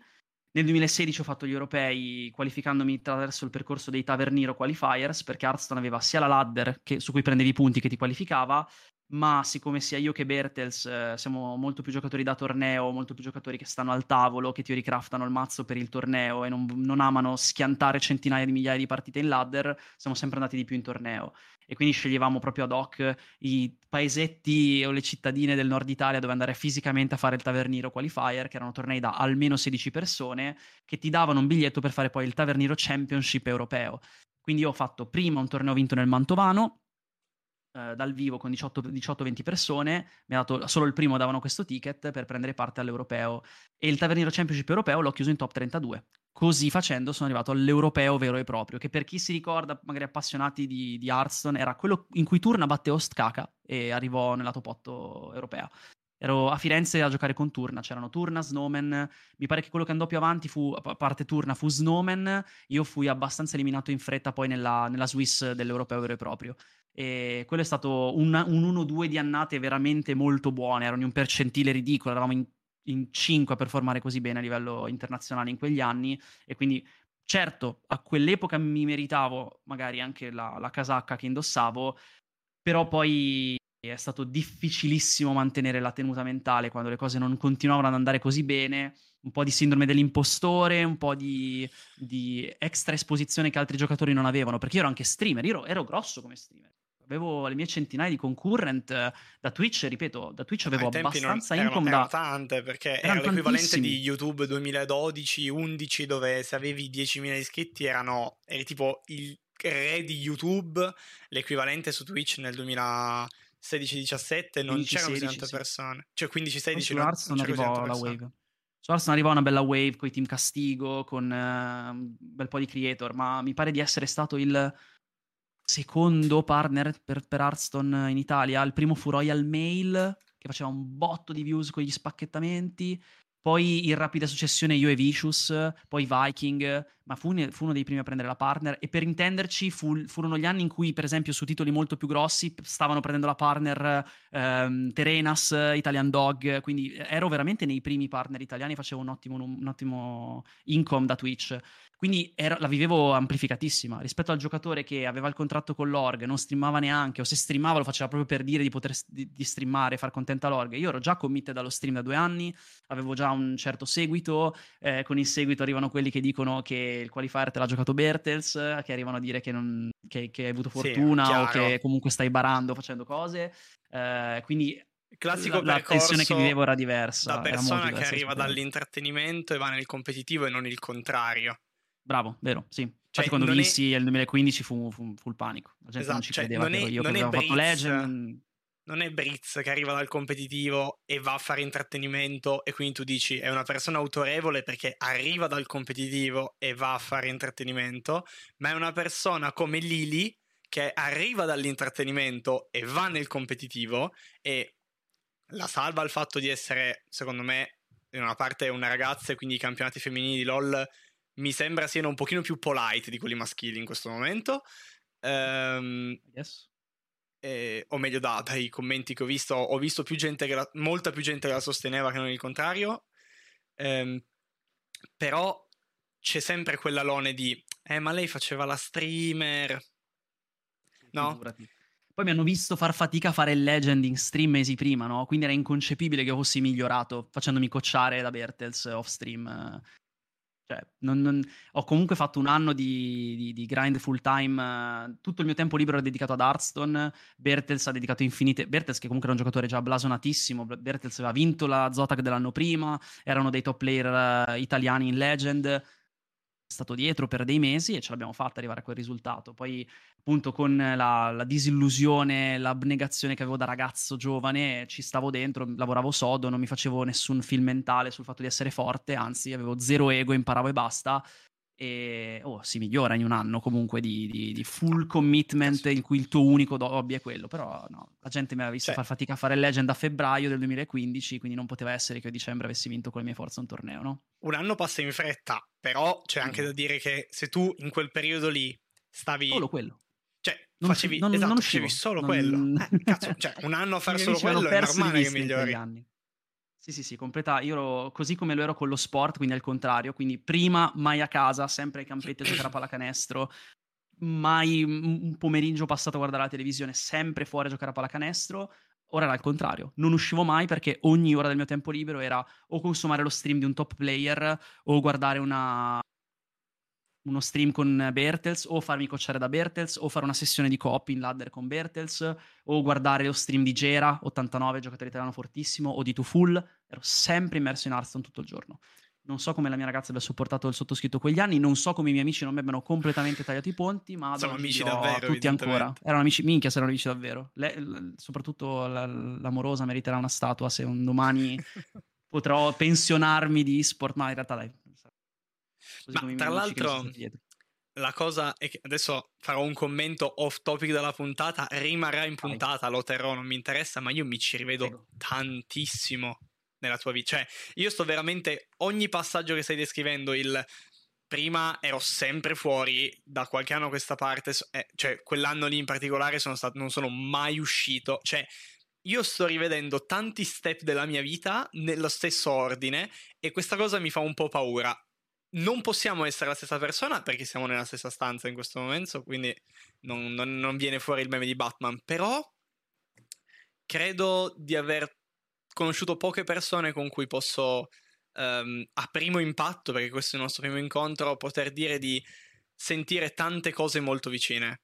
nel 2016 ho fatto gli europei qualificandomi attraverso il percorso dei Taverniero Qualifiers, perché Arston aveva sia la ladder su cui prendevi i punti che ti qualificava, ma siccome sia io che Bertels siamo molto più giocatori da torneo, molto più giocatori che stanno al tavolo, che ti ricraftano il mazzo per il torneo e non amano schiantare centinaia di migliaia di partite in ladder, siamo sempre andati di più in torneo, e quindi sceglievamo proprio ad hoc i paesetti o le cittadine del nord Italia dove andare fisicamente a fare il Taverniero Qualifier, che erano tornei da almeno 16 persone che ti davano un biglietto per fare poi il Taverniero Championship europeo. Quindi io ho fatto prima un torneo vinto nel Mantovano dal vivo con 18-20 persone, mi ha dato solo il primo, davano questo ticket per prendere parte all'europeo, e il Taverniero Championship europeo l'ho chiuso in top 32. Così facendo sono arrivato all'europeo vero e proprio, che per chi si ricorda, magari appassionati di Hearthstone, era quello in cui Turna batte Ostkaka e arrivò nella top 8 europea. Ero a Firenze a giocare con Turna, c'erano Turna, Snowman, mi pare che quello che andò più avanti fu, a parte Turna, fu Snowman. Io fui abbastanza eliminato in fretta poi nella Swiss dell'europeo vero e proprio, e quello è stato un 1-2 di annate veramente molto buone, erano in un percentile ridicolo, eravamo in 5 a performare così bene a livello internazionale in quegli anni, e quindi certo a quell'epoca mi meritavo magari anche la casacca che indossavo, però poi è stato difficilissimo mantenere la tenuta mentale quando le cose non continuavano ad andare così bene, un po' di sindrome dell'impostore, un po' di extra esposizione che altri giocatori non avevano, perché io ero anche streamer, io ero grosso come streamer, avevo le mie centinaia di concurrent da Twitch, ripeto, da Twitch avevo abbastanza income, da tante, perché era l'equivalente di YouTube 2012-11, dove se avevi 10.000 iscritti eri tipo il re di YouTube, l'equivalente su Twitch nel 2000 16-17 non c'erano 60 persone, cioè 15-16 su Arston arrivò la wave, su Arston arrivò una bella wave con i team Castigo, con un bel po' di creator, ma mi pare di essere stato il secondo partner per Arston in Italia. Il primo fu Royal Mail, che faceva un botto di views con gli spacchettamenti, poi in rapida successione Io e Vicious, poi Viking, ma fu uno dei primi a prendere la partner. E per intenderci furono gli anni in cui, per esempio, su titoli molto più grossi stavano prendendo la partner Terenas, Italian Dog, quindi ero veramente nei primi partner italiani, facevo un ottimo income da Twitch, quindi la vivevo amplificatissima rispetto al giocatore che aveva il contratto con l'org, non streamava neanche, o se streamava lo faceva proprio per dire di poter di streamare, far contenta l'org. Io ero già committed dallo stream da 2 anni, avevo già un certo seguito, con il seguito arrivano quelli che dicono che il qualifier te l'ha giocato Bertels, che arrivano a dire che hai avuto fortuna, sì, o che comunque stai barando facendo cose, quindi classico la tensione che vivevo era diversa. La persona che arriva dall'intrattenimento e va nel competitivo e non il contrario. Bravo, vero, sì. Infatti quando vinsi nel 2015 fu il panico, la gente non ci credeva, non è Britz che arriva dal competitivo e va a fare intrattenimento, e quindi tu dici è una persona autorevole perché arriva dal competitivo e va a fare intrattenimento, ma è una persona come Lili che arriva dall'intrattenimento e va nel competitivo, e la salva il fatto di essere, secondo me, in una parte una ragazza, e quindi i campionati femminili di LoL mi sembra siano un pochino più Pul8 di quelli maschili in questo momento. Yes. O meglio, dai commenti che ho visto più gente che molta più gente che la sosteneva che non il contrario, però c'è sempre quell'alone di ma lei faceva la streamer, no? Poi mi hanno visto far fatica a fare il legend in stream mesi prima, no? Quindi era inconcepibile che io fossi migliorato facendomi cocciare da Bertels off stream. Cioè, ho comunque fatto un anno di grind full time, tutto il mio tempo libero è dedicato ad Hearthstone. Bertels ha dedicato infinite. Bertels, che comunque era un giocatore già blasonatissimo, Bertels aveva vinto la Zotac dell'anno prima, era uno dei top player italiani in Legend, è stato dietro per dei mesi e ce l'abbiamo fatta arrivare a quel risultato. Poi appunto con la disillusione, l'abnegazione che avevo da ragazzo giovane, ci stavo dentro, lavoravo sodo, non mi facevo nessun film mentale sul fatto di essere forte, anzi avevo zero ego, imparavo e basta. E si migliora in un anno comunque di full commitment in cui il tuo unico hobby è quello. Però no, la gente mi aveva visto far fatica a fare Legend a febbraio del 2015, quindi non poteva essere che a dicembre avessi vinto con le mie forze un torneo, no? Un anno passa in fretta, però c'è anche da dire che se tu in quel periodo lì stavi solo quello, un anno a fare solo quello è normale che migliori. Sì, completa. Io ero così come lo ero con lo sport, quindi al contrario, quindi prima mai a casa, sempre ai campetti a giocare a pallacanestro, mai un pomeriggio passato a guardare la televisione, sempre fuori a giocare a pallacanestro. Ora era al contrario, non uscivo mai perché ogni ora del mio tempo libero era o consumare lo stream di un top player o guardare uno stream con Bertels, o farmi cocciare da Bertels, o fare una sessione di co-op in ladder con Bertels, o guardare lo stream di Gera 89, giocatore italiano fortissimo, o di Tufull. Ero sempre immerso in Hearthstone tutto il giorno. Non so come la mia ragazza abbia sopportato il sottoscritto quegli anni, non so come i miei amici non mi abbiano completamente tagliato i ponti, ma sono amici davvero, tutti ancora. Erano amici, minchia, se erano amici davvero. Soprattutto l'amorosa meriterà una statua se un domani potrò pensionarmi di eSport, ma in realtà dai. Ma tra l'altro la cosa è che adesso farò un commento off topic della puntata, rimarrà in puntata, lo terrò, non mi interessa, ma io mi ci rivedo tantissimo nella tua vita. Cioè io sto veramente, ogni passaggio che stai descrivendo, il prima ero sempre fuori, da qualche anno a questa parte, cioè quell'anno lì in particolare non sono mai uscito, cioè io sto rivedendo tanti step della mia vita nello stesso ordine e questa cosa mi fa un po' paura. Non possiamo essere la stessa persona perché siamo nella stessa stanza in questo momento, quindi non viene fuori il meme di Batman, però credo di aver conosciuto poche persone con cui posso, a primo impatto, perché questo è il nostro primo incontro, poter dire di sentire tante cose molto vicine.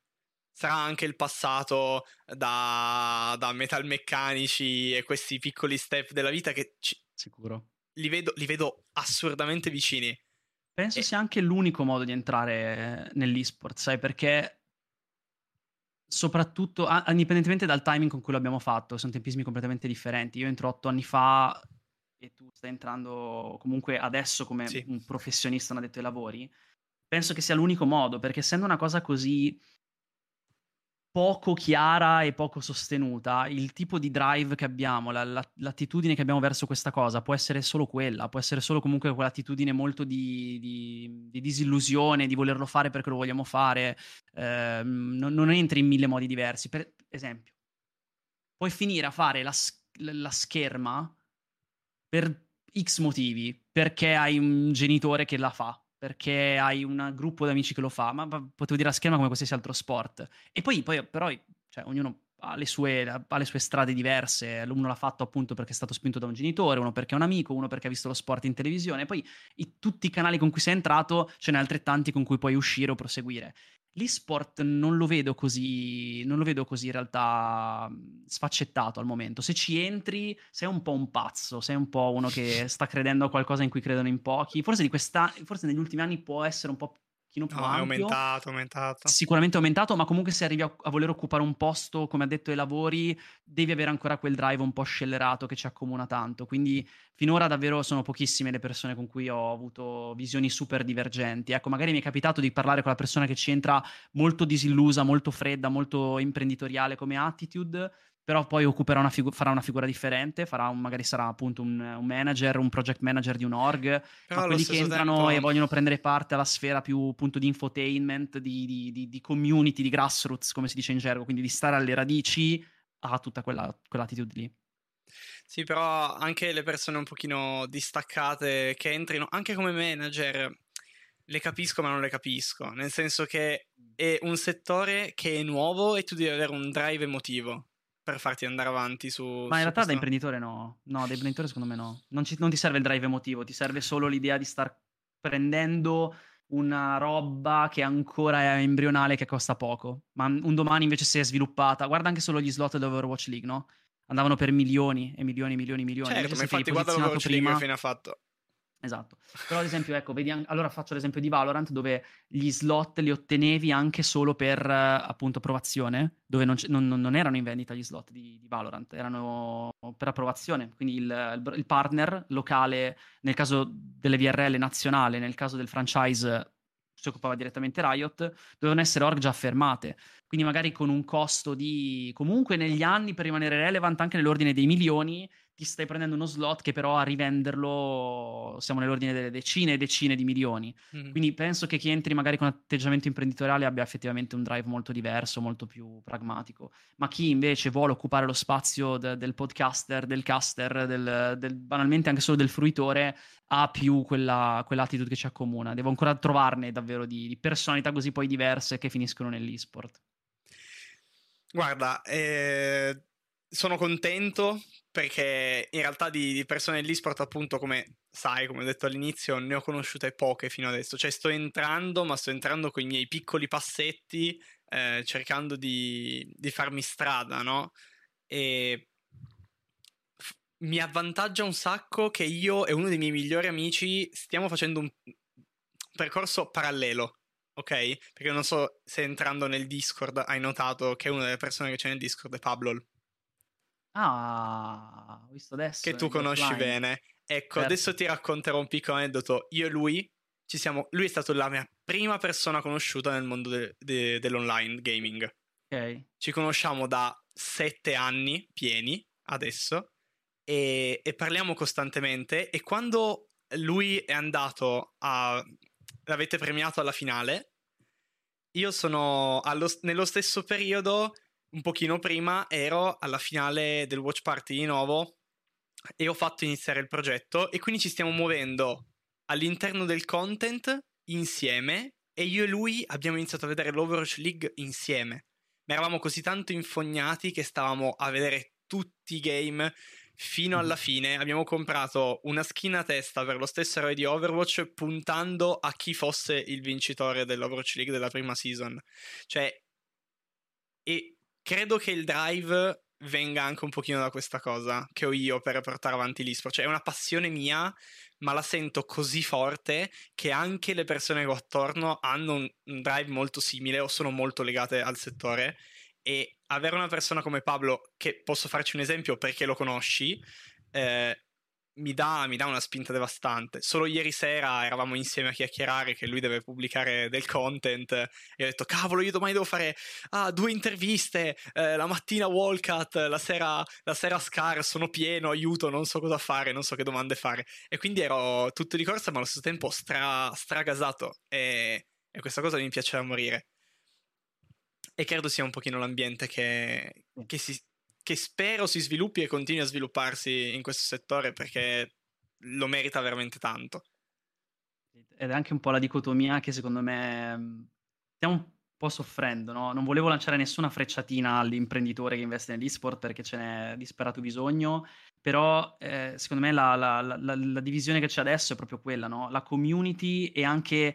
Sarà anche il passato da metalmeccanici e questi piccoli step della vita che sicuro li vedo assurdamente vicini. Penso sia anche l'unico modo di entrare nell'eSport, sai, perché soprattutto indipendentemente dal timing con cui l'abbiamo fatto, sono tempismi completamente differenti. Io entro 8 anni fa e tu stai entrando comunque adesso come sì. un professionista, un addetto ai lavori. Penso che sia l'unico modo, perché essendo una cosa così poco chiara e poco sostenuta, il tipo di drive che abbiamo, l'attitudine che abbiamo verso questa cosa può essere solo quella, può essere solo comunque quell'attitudine molto di disillusione, di volerlo fare perché lo vogliamo fare, non entri in mille modi diversi. Per esempio, puoi finire a fare la scherma per X motivi, perché hai un genitore che la fa, perché hai un gruppo di amici che lo fa, ma potevo dire la scherma come qualsiasi altro sport. E poi però, cioè, ognuno ha le sue strade diverse. Uno l'ha fatto appunto perché è stato spinto da un genitore, uno perché è un amico, uno perché ha visto lo sport in televisione, e poi tutti i canali con cui sei entrato, ce n'è altrettanti con cui puoi uscire o proseguire. L'e-sport non lo vedo così in realtà sfaccettato al momento. Se ci entri sei un po' un pazzo, sei un po' uno che sta credendo a qualcosa in cui credono in pochi. Forse negli ultimi anni può essere un po' più ampio. È aumentato. Sicuramente è aumentato, ma comunque se arrivi a voler occupare un posto, come ha detto ai lavori, devi avere ancora quel drive un po' scellerato che ci accomuna tanto. Quindi finora davvero sono pochissime le persone con cui ho avuto visioni super divergenti. Ecco, magari mi è capitato di parlare con la persona che ci entra molto disillusa, molto fredda, molto imprenditoriale come attitude, però poi occuperà farà una figura differente, magari sarà appunto un manager, un project manager di un org, però ma quelli che entrano e vogliono prendere parte alla sfera più appunto di infotainment, di community, di grassroots, come si dice in gergo, quindi di stare alle radici, ha tutta quell'attitude lì. Sì, però anche le persone un pochino distaccate che entrino, anche come manager, le capisco ma non le capisco, nel senso che è un settore che è nuovo e tu devi avere un drive emotivo per farti andare avanti su. Ma in realtà da imprenditore no, da imprenditore secondo me no. Non ti serve il drive emotivo, ti serve solo l'idea di star prendendo una roba che ancora è embrionale, che costa poco. Ma un domani invece si è sviluppata. Guarda anche solo gli slot dell'Overwatch League, no? Andavano per milioni. Certo, ma infatti guarda l'Overwatch League che fine ha fatto. Esatto. Però ad esempio, ecco, allora faccio l'esempio di Valorant, dove gli slot li ottenevi anche solo per appunto approvazione, dove non erano in vendita gli slot di Valorant, erano per approvazione, quindi il partner locale, nel caso delle VRL nazionale, nel caso del franchise si occupava direttamente Riot, dovevano essere org già affermate, quindi magari con un costo di, comunque negli anni, per rimanere relevant anche nell'ordine dei milioni, ti stai prendendo uno slot che però a rivenderlo siamo nell'ordine delle decine e decine di milioni. Mm-hmm. Quindi penso che chi entri magari con atteggiamento imprenditoriale abbia effettivamente un drive molto diverso, molto più pragmatico, ma chi invece vuole occupare lo spazio del podcaster, del caster, banalmente anche solo del fruitore, ha più quell'attitude che ci accomuna. Devo ancora trovarne davvero di personalità così poi diverse che finiscono nell'e-sport. Guarda, sono contento perché in realtà di persone dell'e-sport, appunto, come sai, come ho detto all'inizio, ne ho conosciute poche fino adesso. Cioè sto entrando con i miei piccoli passetti, cercando di farmi strada, no? E mi avvantaggia un sacco che io e uno dei miei migliori amici stiamo facendo un percorso parallelo, ok? Perché non so se entrando nel Discord hai notato che una delle persone che c'è nel Discord è Pablol. Ah, ho visto adesso. Che tu conosci bene. Ecco, certo. Adesso ti racconterò un piccolo aneddoto. Io e lui lui è stato la mia prima persona conosciuta nel mondo dell'online gaming. Ok. Ci conosciamo da 7 anni pieni adesso e parliamo costantemente, e quando lui è andato l'avete premiato alla finale, io sono nello stesso periodo, un pochino prima, ero alla finale del Watch Party di nuovo e ho fatto iniziare il progetto, e quindi ci stiamo muovendo all'interno del content insieme, e io e lui abbiamo iniziato a vedere l'Overwatch League insieme. Ma eravamo così tanto infognati che stavamo a vedere tutti i game fino alla fine. Abbiamo comprato una skin a testa per lo stesso eroe di Overwatch, puntando a chi fosse il vincitore dell'Overwatch League della prima season. Cioè, e credo che il drive venga anche un pochino da questa cosa che ho io per portare avanti l'e-sport. Cioè, è una passione mia, ma la sento così forte che anche le persone che ho attorno hanno un drive molto simile o sono molto legate al settore, e avere una persona come Pablo, che posso farci un esempio perché lo conosci, mi dà una spinta devastante. Solo ieri sera eravamo insieme a chiacchierare che lui deve pubblicare del content e ho detto cavolo, io domani devo fare 2 interviste, la mattina Wolcat, la sera Scar, sono pieno, aiuto, non so cosa fare, non so che domande fare, e quindi ero tutto di corsa ma allo stesso tempo stragasato e questa cosa mi piaceva morire. E credo sia un pochino l'ambiente che spero si sviluppi e continui a svilupparsi in questo settore, perché lo merita veramente tanto. Ed è anche un po' la dicotomia che secondo me stiamo un po' soffrendo, no? Non volevo lanciare nessuna frecciatina all'imprenditore che investe nell'esport perché ce n'è disperato bisogno, però secondo me la divisione che c'è adesso è proprio quella, no? La community e anche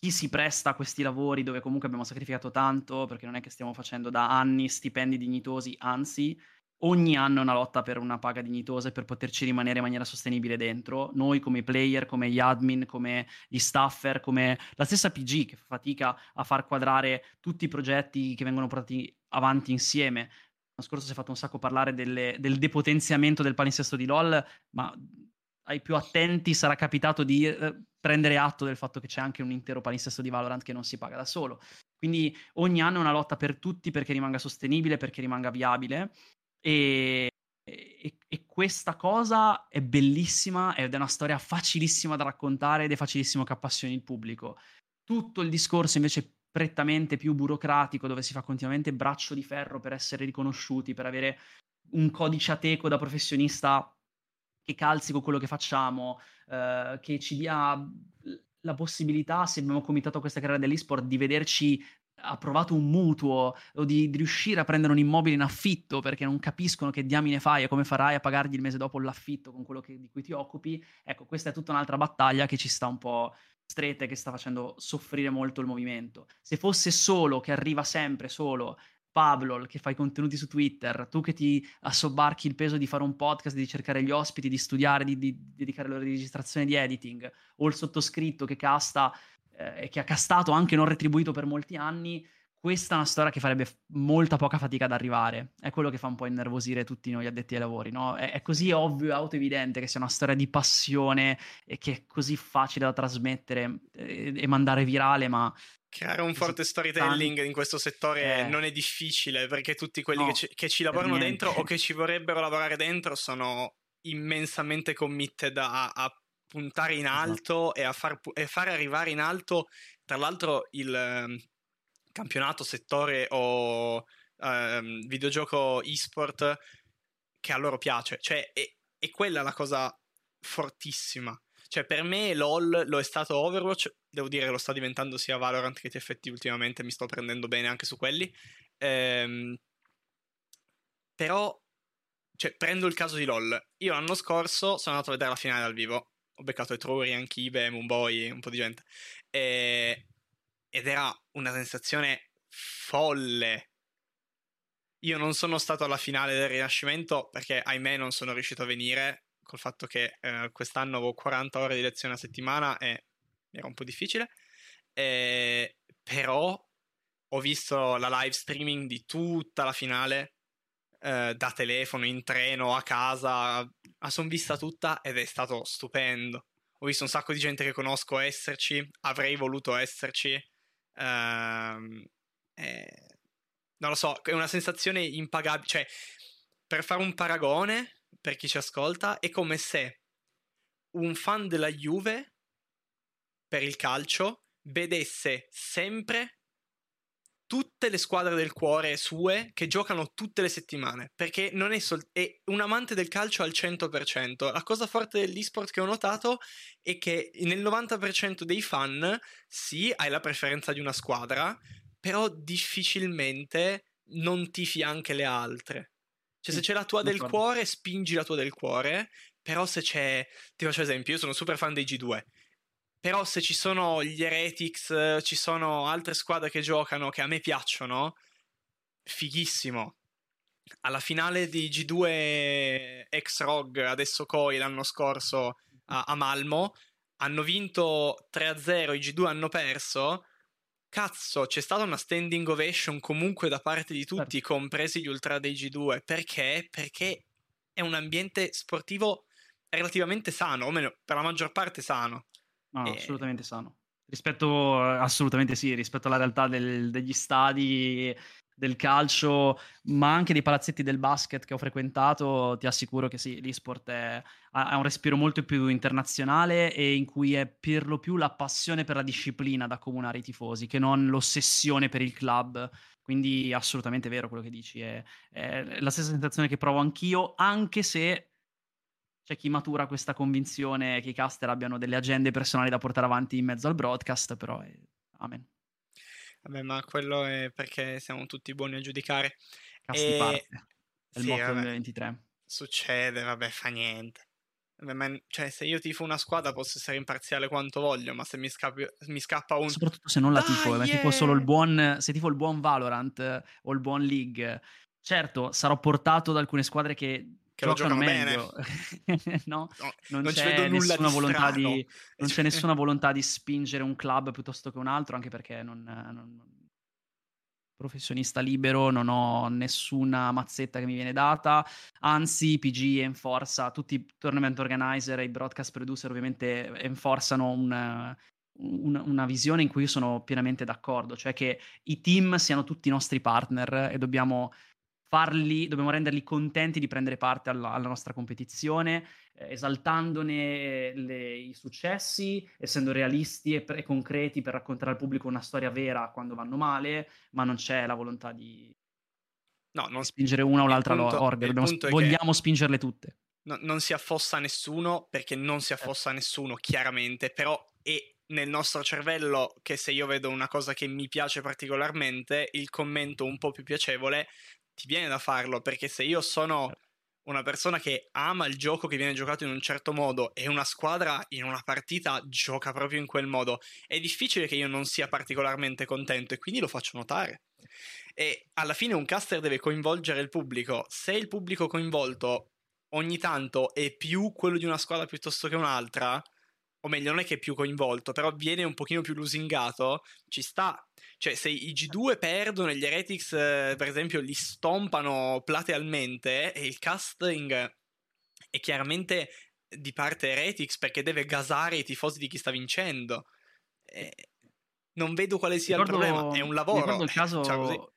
chi si presta a questi lavori dove comunque abbiamo sacrificato tanto, perché non è che stiamo facendo da anni stipendi dignitosi, anzi ogni anno è una lotta per una paga dignitosa e per poterci rimanere in maniera sostenibile dentro. Noi come player, come gli admin, come gli staffer, come la stessa PG che fa fatica a far quadrare tutti i progetti che vengono portati avanti insieme. L'anno scorso si è fatto un sacco parlare del depotenziamento del palinsesto di LoL, ma ai più attenti sarà capitato di prendere atto del fatto che c'è anche un intero palinsesto di Valorant che non si paga da solo. Quindi ogni anno è una lotta per tutti perché rimanga sostenibile, perché rimanga viabile, e questa cosa è bellissima ed è una storia facilissima da raccontare ed è facilissimo che appassioni il pubblico. Tutto il discorso invece prettamente più burocratico, dove si fa continuamente braccio di ferro per essere riconosciuti, per avere un codice ateco da professionista che calzi con quello che facciamo, che ci dia la possibilità, se abbiamo cominciato a questa carriera dell'esport, di vederci approvato un mutuo o di riuscire a prendere un immobile in affitto, perché non capiscono che diamine fai e come farai a pagargli il mese dopo l'affitto con quello di cui ti occupi. Ecco, questa è tutta un'altra battaglia che ci sta un po' stretta e che sta facendo soffrire molto il movimento. Se fosse solo che arriva sempre solo Pablo che fa i contenuti su Twitter, tu che ti assobbarchi il peso di fare un podcast, di cercare gli ospiti, di studiare, di dedicare l'ora di registrazione, di editing, o il sottoscritto che casta e che ha castato anche non retribuito per molti anni, questa è una storia che farebbe molta poca fatica ad arrivare. È quello che fa un po' innervosire tutti noi addetti ai lavori, no? È così ovvio e autoevidente che sia una storia di passione e che è così facile da trasmettere e mandare virale, ma creare un forte storytelling in questo settore non è difficile, perché tutti quelli che ci lavorano dentro o che ci vorrebbero lavorare dentro sono immensamente committed a puntare in alto, esatto, e a fare arrivare in alto, tra l'altro, il campionato, settore o videogioco eSport che a loro piace. Cioè è quella la cosa fortissima. Cioè, per me LoL lo è stato Overwatch, devo dire che lo sta diventando sia Valorant che TFT ultimamente, mi sto prendendo bene anche su quelli. Però, cioè, prendo il caso di LoL. Io l'anno scorso sono andato a vedere la finale dal vivo. Ho beccato Etruri, Ankibe, Moonboy, un po' di gente. Ed era una sensazione folle. Io non sono stato alla finale del Rinascimento perché, ahimè, non sono riuscito a venire, col fatto che quest'anno avevo 40 ore di lezione a settimana e era un po' difficile, però ho visto la live streaming di tutta la finale, da telefono, in treno, a casa, la son vista tutta ed è stato stupendo. Ho visto un sacco di gente che conosco esserci, avrei voluto esserci, non lo so, è una sensazione impagabile. Cioè, per fare un paragone, per chi ci ascolta, è come se un fan della Juve per il calcio vedesse sempre tutte le squadre del cuore sue che giocano tutte le settimane, perché non è è un amante del calcio al 100%. La cosa forte dell'esport che ho notato è che nel 90% dei fan sì, hai la preferenza di una squadra, però difficilmente non tifi anche le altre. Cioè, se c'è la tua del cuore, spingi la tua del cuore, però se c'è, ti faccio esempio, io sono super fan dei G2, però se ci sono gli Heretics, ci sono altre squadre che giocano che a me piacciono, fighissimo. Alla finale di G2 ex Rog, adesso Koi, l'anno scorso a Malmo, hanno vinto 3-0, i G2 hanno perso, cazzo, c'è stata una standing ovation comunque da parte di tutti, certo, compresi gli ultra dei G2. Perché? Perché è un ambiente sportivo relativamente sano, o meno, per la maggior parte sano. No, e... assolutamente sano. Rispetto, assolutamente sì, rispetto alla realtà degli stadi, del calcio, ma anche dei palazzetti del basket che ho frequentato, ti assicuro che sì, l'eSport ha un respiro molto più internazionale e in cui è per lo più la passione per la disciplina da accomunare i tifosi, che non l'ossessione per il club. Quindi assolutamente vero quello che dici, è la stessa sensazione che provo anch'io, anche se... c'è chi matura questa convinzione che i caster abbiano delle agende personali da portare avanti in mezzo al broadcast, però amen. Vabbè, ma quello è perché siamo tutti buoni a giudicare. Cast di parte, è il motto del 2023. Succede, vabbè, fa niente. Vabbè, ma, cioè, se io tifo una squadra posso essere imparziale quanto voglio, ma se mi scappa un... Soprattutto se non la tifo, ma tifo solo il buon... Se tifo il buon Valorant o il buon League, certo, sarò portato da alcune squadre che lo giocano meglio. Bene. No, non c'è nessuna volontà di spingere un club piuttosto che un altro, anche perché non professionista libero, non ho nessuna mazzetta che mi viene data, anzi PG enforza, tutti i tournament organizer e i broadcast producer ovviamente enforzano una visione in cui io sono pienamente d'accordo, cioè che i team siano tutti i nostri partner e dobbiamo renderli contenti di prendere parte alla nostra competizione, esaltandone i successi, essendo realisti e concreti per raccontare al pubblico una storia vera quando vanno male, ma non c'è la volontà di non spingere una o l'altra orga. Vogliamo spingerle tutte. No, non si affossa nessuno, perché non si affossa nessuno, chiaramente, però è nel nostro cervello che se io vedo una cosa che mi piace particolarmente, il commento un po' più piacevole... ti viene da farlo, perché se io sono una persona che ama il gioco che viene giocato in un certo modo e una squadra in una partita gioca proprio in quel modo, è difficile che io non sia particolarmente contento e quindi lo faccio notare. E alla fine un caster deve coinvolgere il pubblico. Se il pubblico coinvolto ogni tanto è più quello di una squadra piuttosto che un'altra, o meglio, non è che è più coinvolto, però viene un pochino più lusingato, ci sta. Cioè, se i G2 perdono e gli Heretics, per esempio, li stompano platealmente, e il casting è chiaramente di parte Heretics perché deve gasare i tifosi di chi sta vincendo. Non vedo quale sia il problema, è un lavoro. Ricordo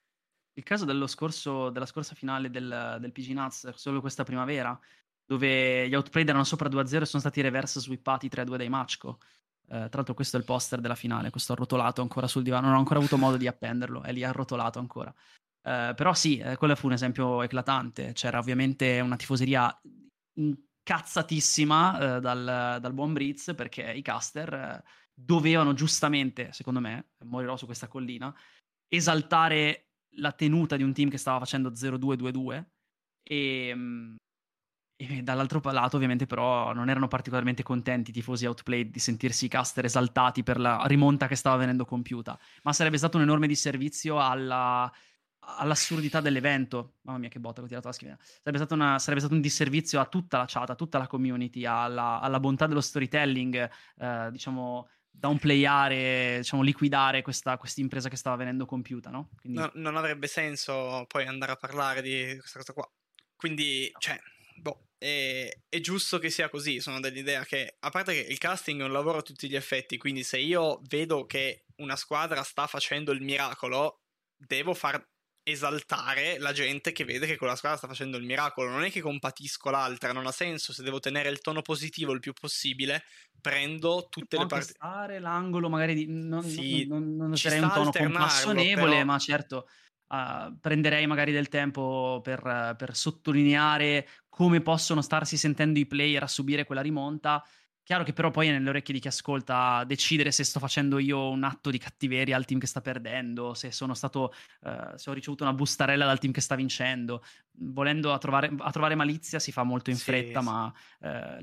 il caso della scorsa finale del PG Nuts, solo questa primavera, dove gli outplayed erano sopra 2-0 e sono stati reverse sweepati 3-2 dai Machko. Tra l'altro questo è il poster della finale, questo arrotolato ancora sul divano, non ho ancora avuto modo di appenderlo, è lì arrotolato ancora. Però sì, quello fu un esempio eclatante, c'era ovviamente una tifoseria incazzatissima dal buon Briz, perché i caster dovevano giustamente, secondo me, morirò su questa collina, esaltare la tenuta di un team che stava facendo 0-2-2-2 e dall'altro lato ovviamente però non erano particolarmente contenti i tifosi outplayed di sentirsi i caster esaltati per la rimonta che stava venendo compiuta, ma sarebbe stato un enorme disservizio all'assurdità dell'evento. Mamma mia che botta che ho tirato la schiena. Sarebbe stato un disservizio a tutta la chat, a tutta la community, alla bontà dello storytelling, diciamo downplayare, diciamo liquidare questa impresa che stava venendo compiuta, no? Quindi... no, non avrebbe senso poi andare a parlare di questa cosa qua, quindi no. Cioè è giusto che sia così. Sono dell'idea che, a parte che il casting è un lavoro a tutti gli effetti, quindi se io vedo che una squadra sta facendo il miracolo, devo far esaltare la gente che vede che quella squadra sta facendo il miracolo. Non è che compatisco l'altra, non ha senso. Se devo tenere il tono positivo il più possibile, prendo tutte le parti. L'angolo magari non userei un tono compassionevole, però... ma certo... prenderei magari del tempo per sottolineare come possono starsi sentendo i player a subire quella rimonta. Chiaro che però poi è nelle orecchie di chi ascolta decidere se sto facendo io un atto di cattiveria al team che sta perdendo, se ho ricevuto una bustarella dal team che sta vincendo. Volendo a trovare malizia si fa molto in fretta, sì. Ma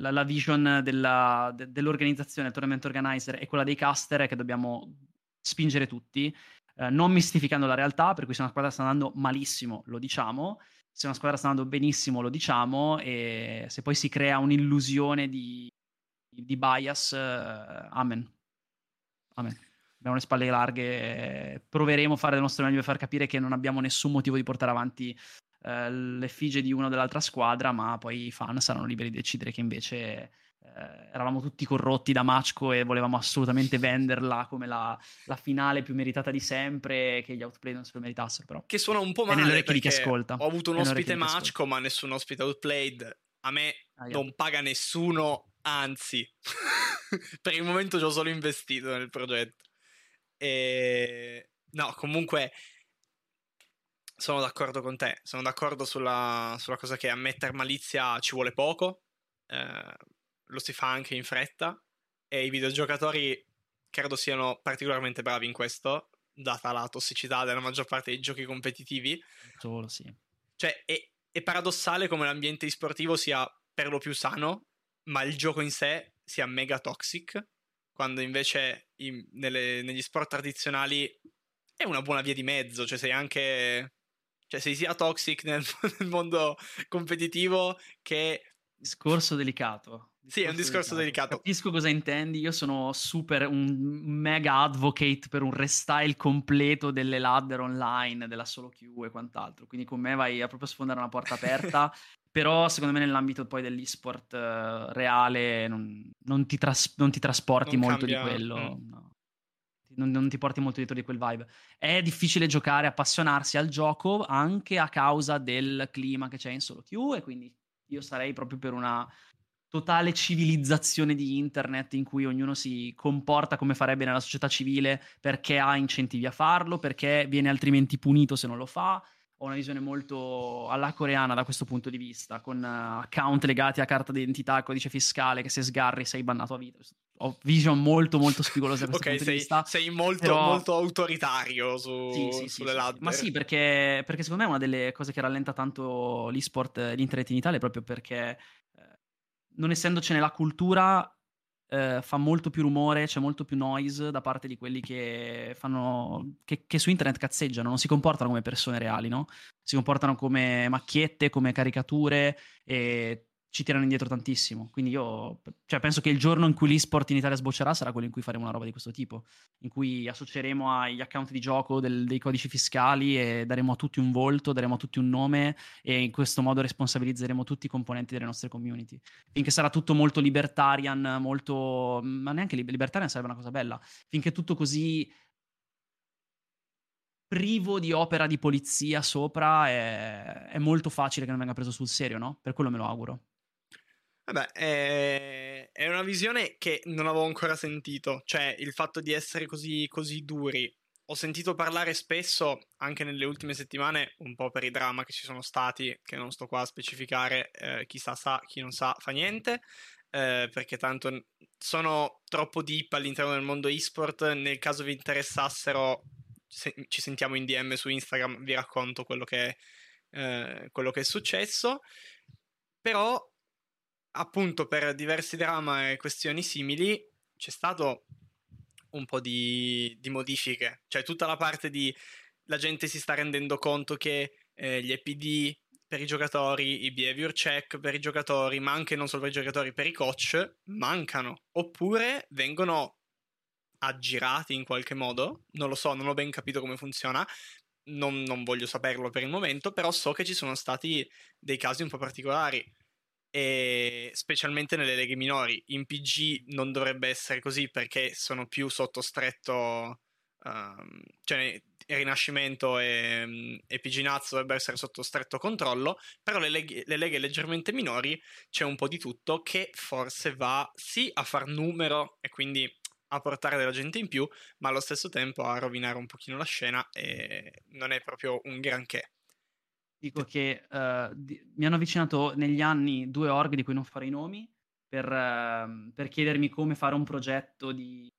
la vision dell'organizzazione, il tournament organizer, e quella dei caster è che dobbiamo spingere tutti, non mistificando la realtà, per cui se una squadra sta andando malissimo lo diciamo, se una squadra sta andando benissimo lo diciamo, e se poi si crea un'illusione di bias, amen. abbiamo le spalle larghe, proveremo a fare del nostro meglio per far capire che non abbiamo nessun motivo di portare avanti l'effigie di una o dell'altra squadra, ma poi i fan saranno liberi di decidere che invece eravamo tutti corrotti da Machko e volevamo assolutamente venderla come la finale più meritata di sempre, che gli outplay non se lo meritassero, però che suona un po' male perché di chi ascolta. Ho avuto un ospite Machko ma nessun ospite outplayed, a me non paga nessuno, anzi per il momento ci ho solo investito nel progetto e... no, comunque sono d'accordo con te, sono d'accordo sulla cosa che a mettere malizia ci vuole poco, lo si fa anche in fretta e i videogiocatori credo siano particolarmente bravi in questo, data la tossicità della maggior parte dei giochi competitivi. Solo sì. Cioè è paradossale come l'ambiente sportivo sia per lo più sano, ma il gioco in sé sia mega toxic, quando invece negli sport tradizionali è una buona via di mezzo, cioè sei anche... Cioè, sei sia toxic nel mondo competitivo che... Discorso delicato. Sì, è un discorso delicato. Capisco cosa intendi, io sono un mega advocate per un restyle completo delle ladder online, della solo queue e quant'altro, quindi con me vai a proprio sfondare una porta aperta, però secondo me nell'ambito poi dell'esport reale non ti trasporti non molto cambia. Di quello, no. Non ti porti molto dietro di quel vibe. È difficile giocare, appassionarsi al gioco anche a causa del clima che c'è in solo queue, e quindi io sarei proprio per una totale civilizzazione di internet in cui ognuno si comporta come farebbe nella società civile, perché ha incentivi a farlo, perché viene altrimenti punito se non lo fa. Ho una visione molto alla coreana da questo punto di vista, con account legati a carta d'identità, codice fiscale, che se sgarri sei bannato a vita. Ho vision molto molto spigolosa da questo punto di vista. Sei molto, però... molto autoritario sulle ladder. Sì. Ma sì, perché secondo me è una delle cose che rallenta tanto l'esport, l'internet in Italia, proprio perché non essendocene la cultura... fa molto più rumore, c'è molto più noise da parte di quelli che fanno che su internet cazzeggiano, non si comportano come persone reali, no? Si comportano come macchiette, come caricature, e ci tirano indietro tantissimo. Quindi io penso che il giorno in cui l'esport in Italia sboccerà sarà quello in cui faremo una roba di questo tipo, in cui associeremo agli account di gioco dei codici fiscali e daremo a tutti un volto, daremo a tutti un nome, e in questo modo responsabilizzeremo tutti i componenti delle nostre community. Finché sarà tutto molto libertarian, molto... ma neanche libertarian sarebbe una cosa bella. Finché tutto così privo di opera di polizia sopra è molto facile che non venga preso sul serio, no? Per quello me lo auguro. Vabbè, è una visione che non avevo ancora sentito, cioè il fatto di essere così, così duri. Ho sentito parlare spesso, anche nelle ultime settimane, un po' per i drama che ci sono stati, che non sto qua a specificare, chi sa, chi non sa fa niente, perché tanto sono troppo deep all'interno del mondo esport. Nel caso vi interessassero, ci sentiamo in DM su Instagram, vi racconto quello che è successo. Però appunto per diversi drama e questioni simili c'è stato un po' di modifiche, cioè tutta la parte di la gente si sta rendendo conto che gli EPD per i giocatori, i behavior check per i giocatori, ma anche non solo per i giocatori, per i coach, mancano oppure vengono aggirati in qualche modo, non lo so, non ho ben capito come funziona, non voglio saperlo per il momento, però so che ci sono stati dei casi un po' particolari, e specialmente nelle leghe minori. In PG non dovrebbe essere così perché sono più sotto stretto, cioè Rinascimento e PG Naz dovrebbero essere sotto stretto controllo, però le leghe leggermente minori c'è un po' di tutto che forse va sì a far numero e quindi a portare della gente in più, ma allo stesso tempo a rovinare un pochino la scena, e non è proprio un granché. Dico che mi hanno avvicinato negli anni due org di cui non farò i nomi per chiedermi come fare un progetto di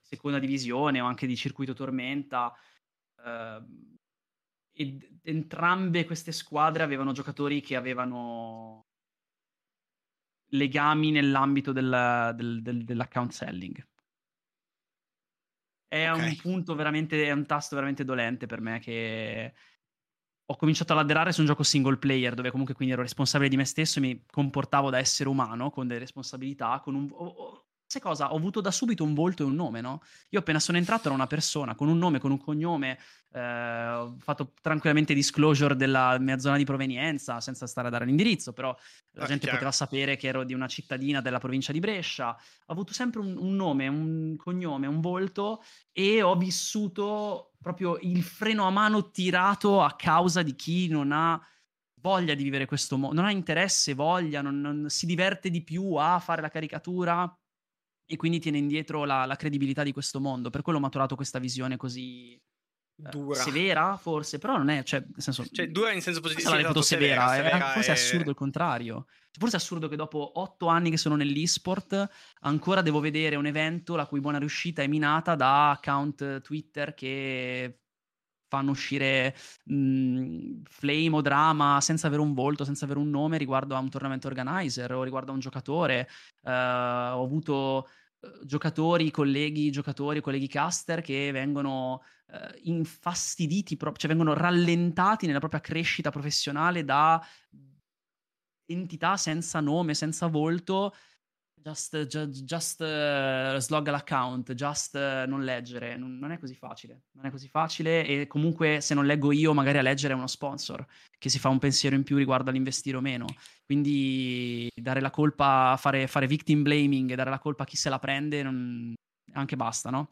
seconda divisione o anche di circuito tormenta, ed entrambe queste squadre avevano giocatori che avevano legami nell'ambito dell'account selling. È okay. Un punto veramente, è un tasto veramente dolente per me, che ho cominciato a ladderare su un gioco single player, dove comunque quindi ero responsabile di me stesso e mi comportavo da essere umano, con delle responsabilità, con un... cosa, ho avuto da subito un volto e un nome, no? Io appena sono entrato ero una persona con un nome, con un cognome, ho fatto tranquillamente disclosure della mia zona di provenienza senza stare a dare l'indirizzo, però la gente chiaro. Poteva sapere che ero di una cittadina della provincia di Brescia. Ho avuto sempre un nome, un cognome, un volto, e ho vissuto proprio il freno a mano tirato a causa di chi non ha voglia di vivere questo mondo, non ha interesse, voglia, non si diverte di più a fare la caricatura e quindi tiene indietro la credibilità di questo mondo. Per quello ho maturato questa visione così dura. Severa, forse, però non è, cioè, nel senso, cioè dura in senso positivo, la reputo severa, forse è assurdo il contrario. Forse è assurdo che dopo 8 anni che sono nell'e-sport ancora devo vedere un evento la cui buona riuscita è minata da account Twitter che fanno uscire flame o drama senza avere un volto, senza avere un nome riguardo a un tournament organizer o riguardo a un giocatore. Ho avuto colleghi caster che vengono infastiditi, cioè vengono rallentati nella propria crescita professionale da entità senza nome, senza volto. Just slog l'account, just non leggere, non è così facile, e comunque se non leggo io magari a leggere è uno sponsor che si fa un pensiero in più riguardo all'investire o meno, quindi dare la colpa, fare victim blaming e dare la colpa a chi se la prende anche basta, no?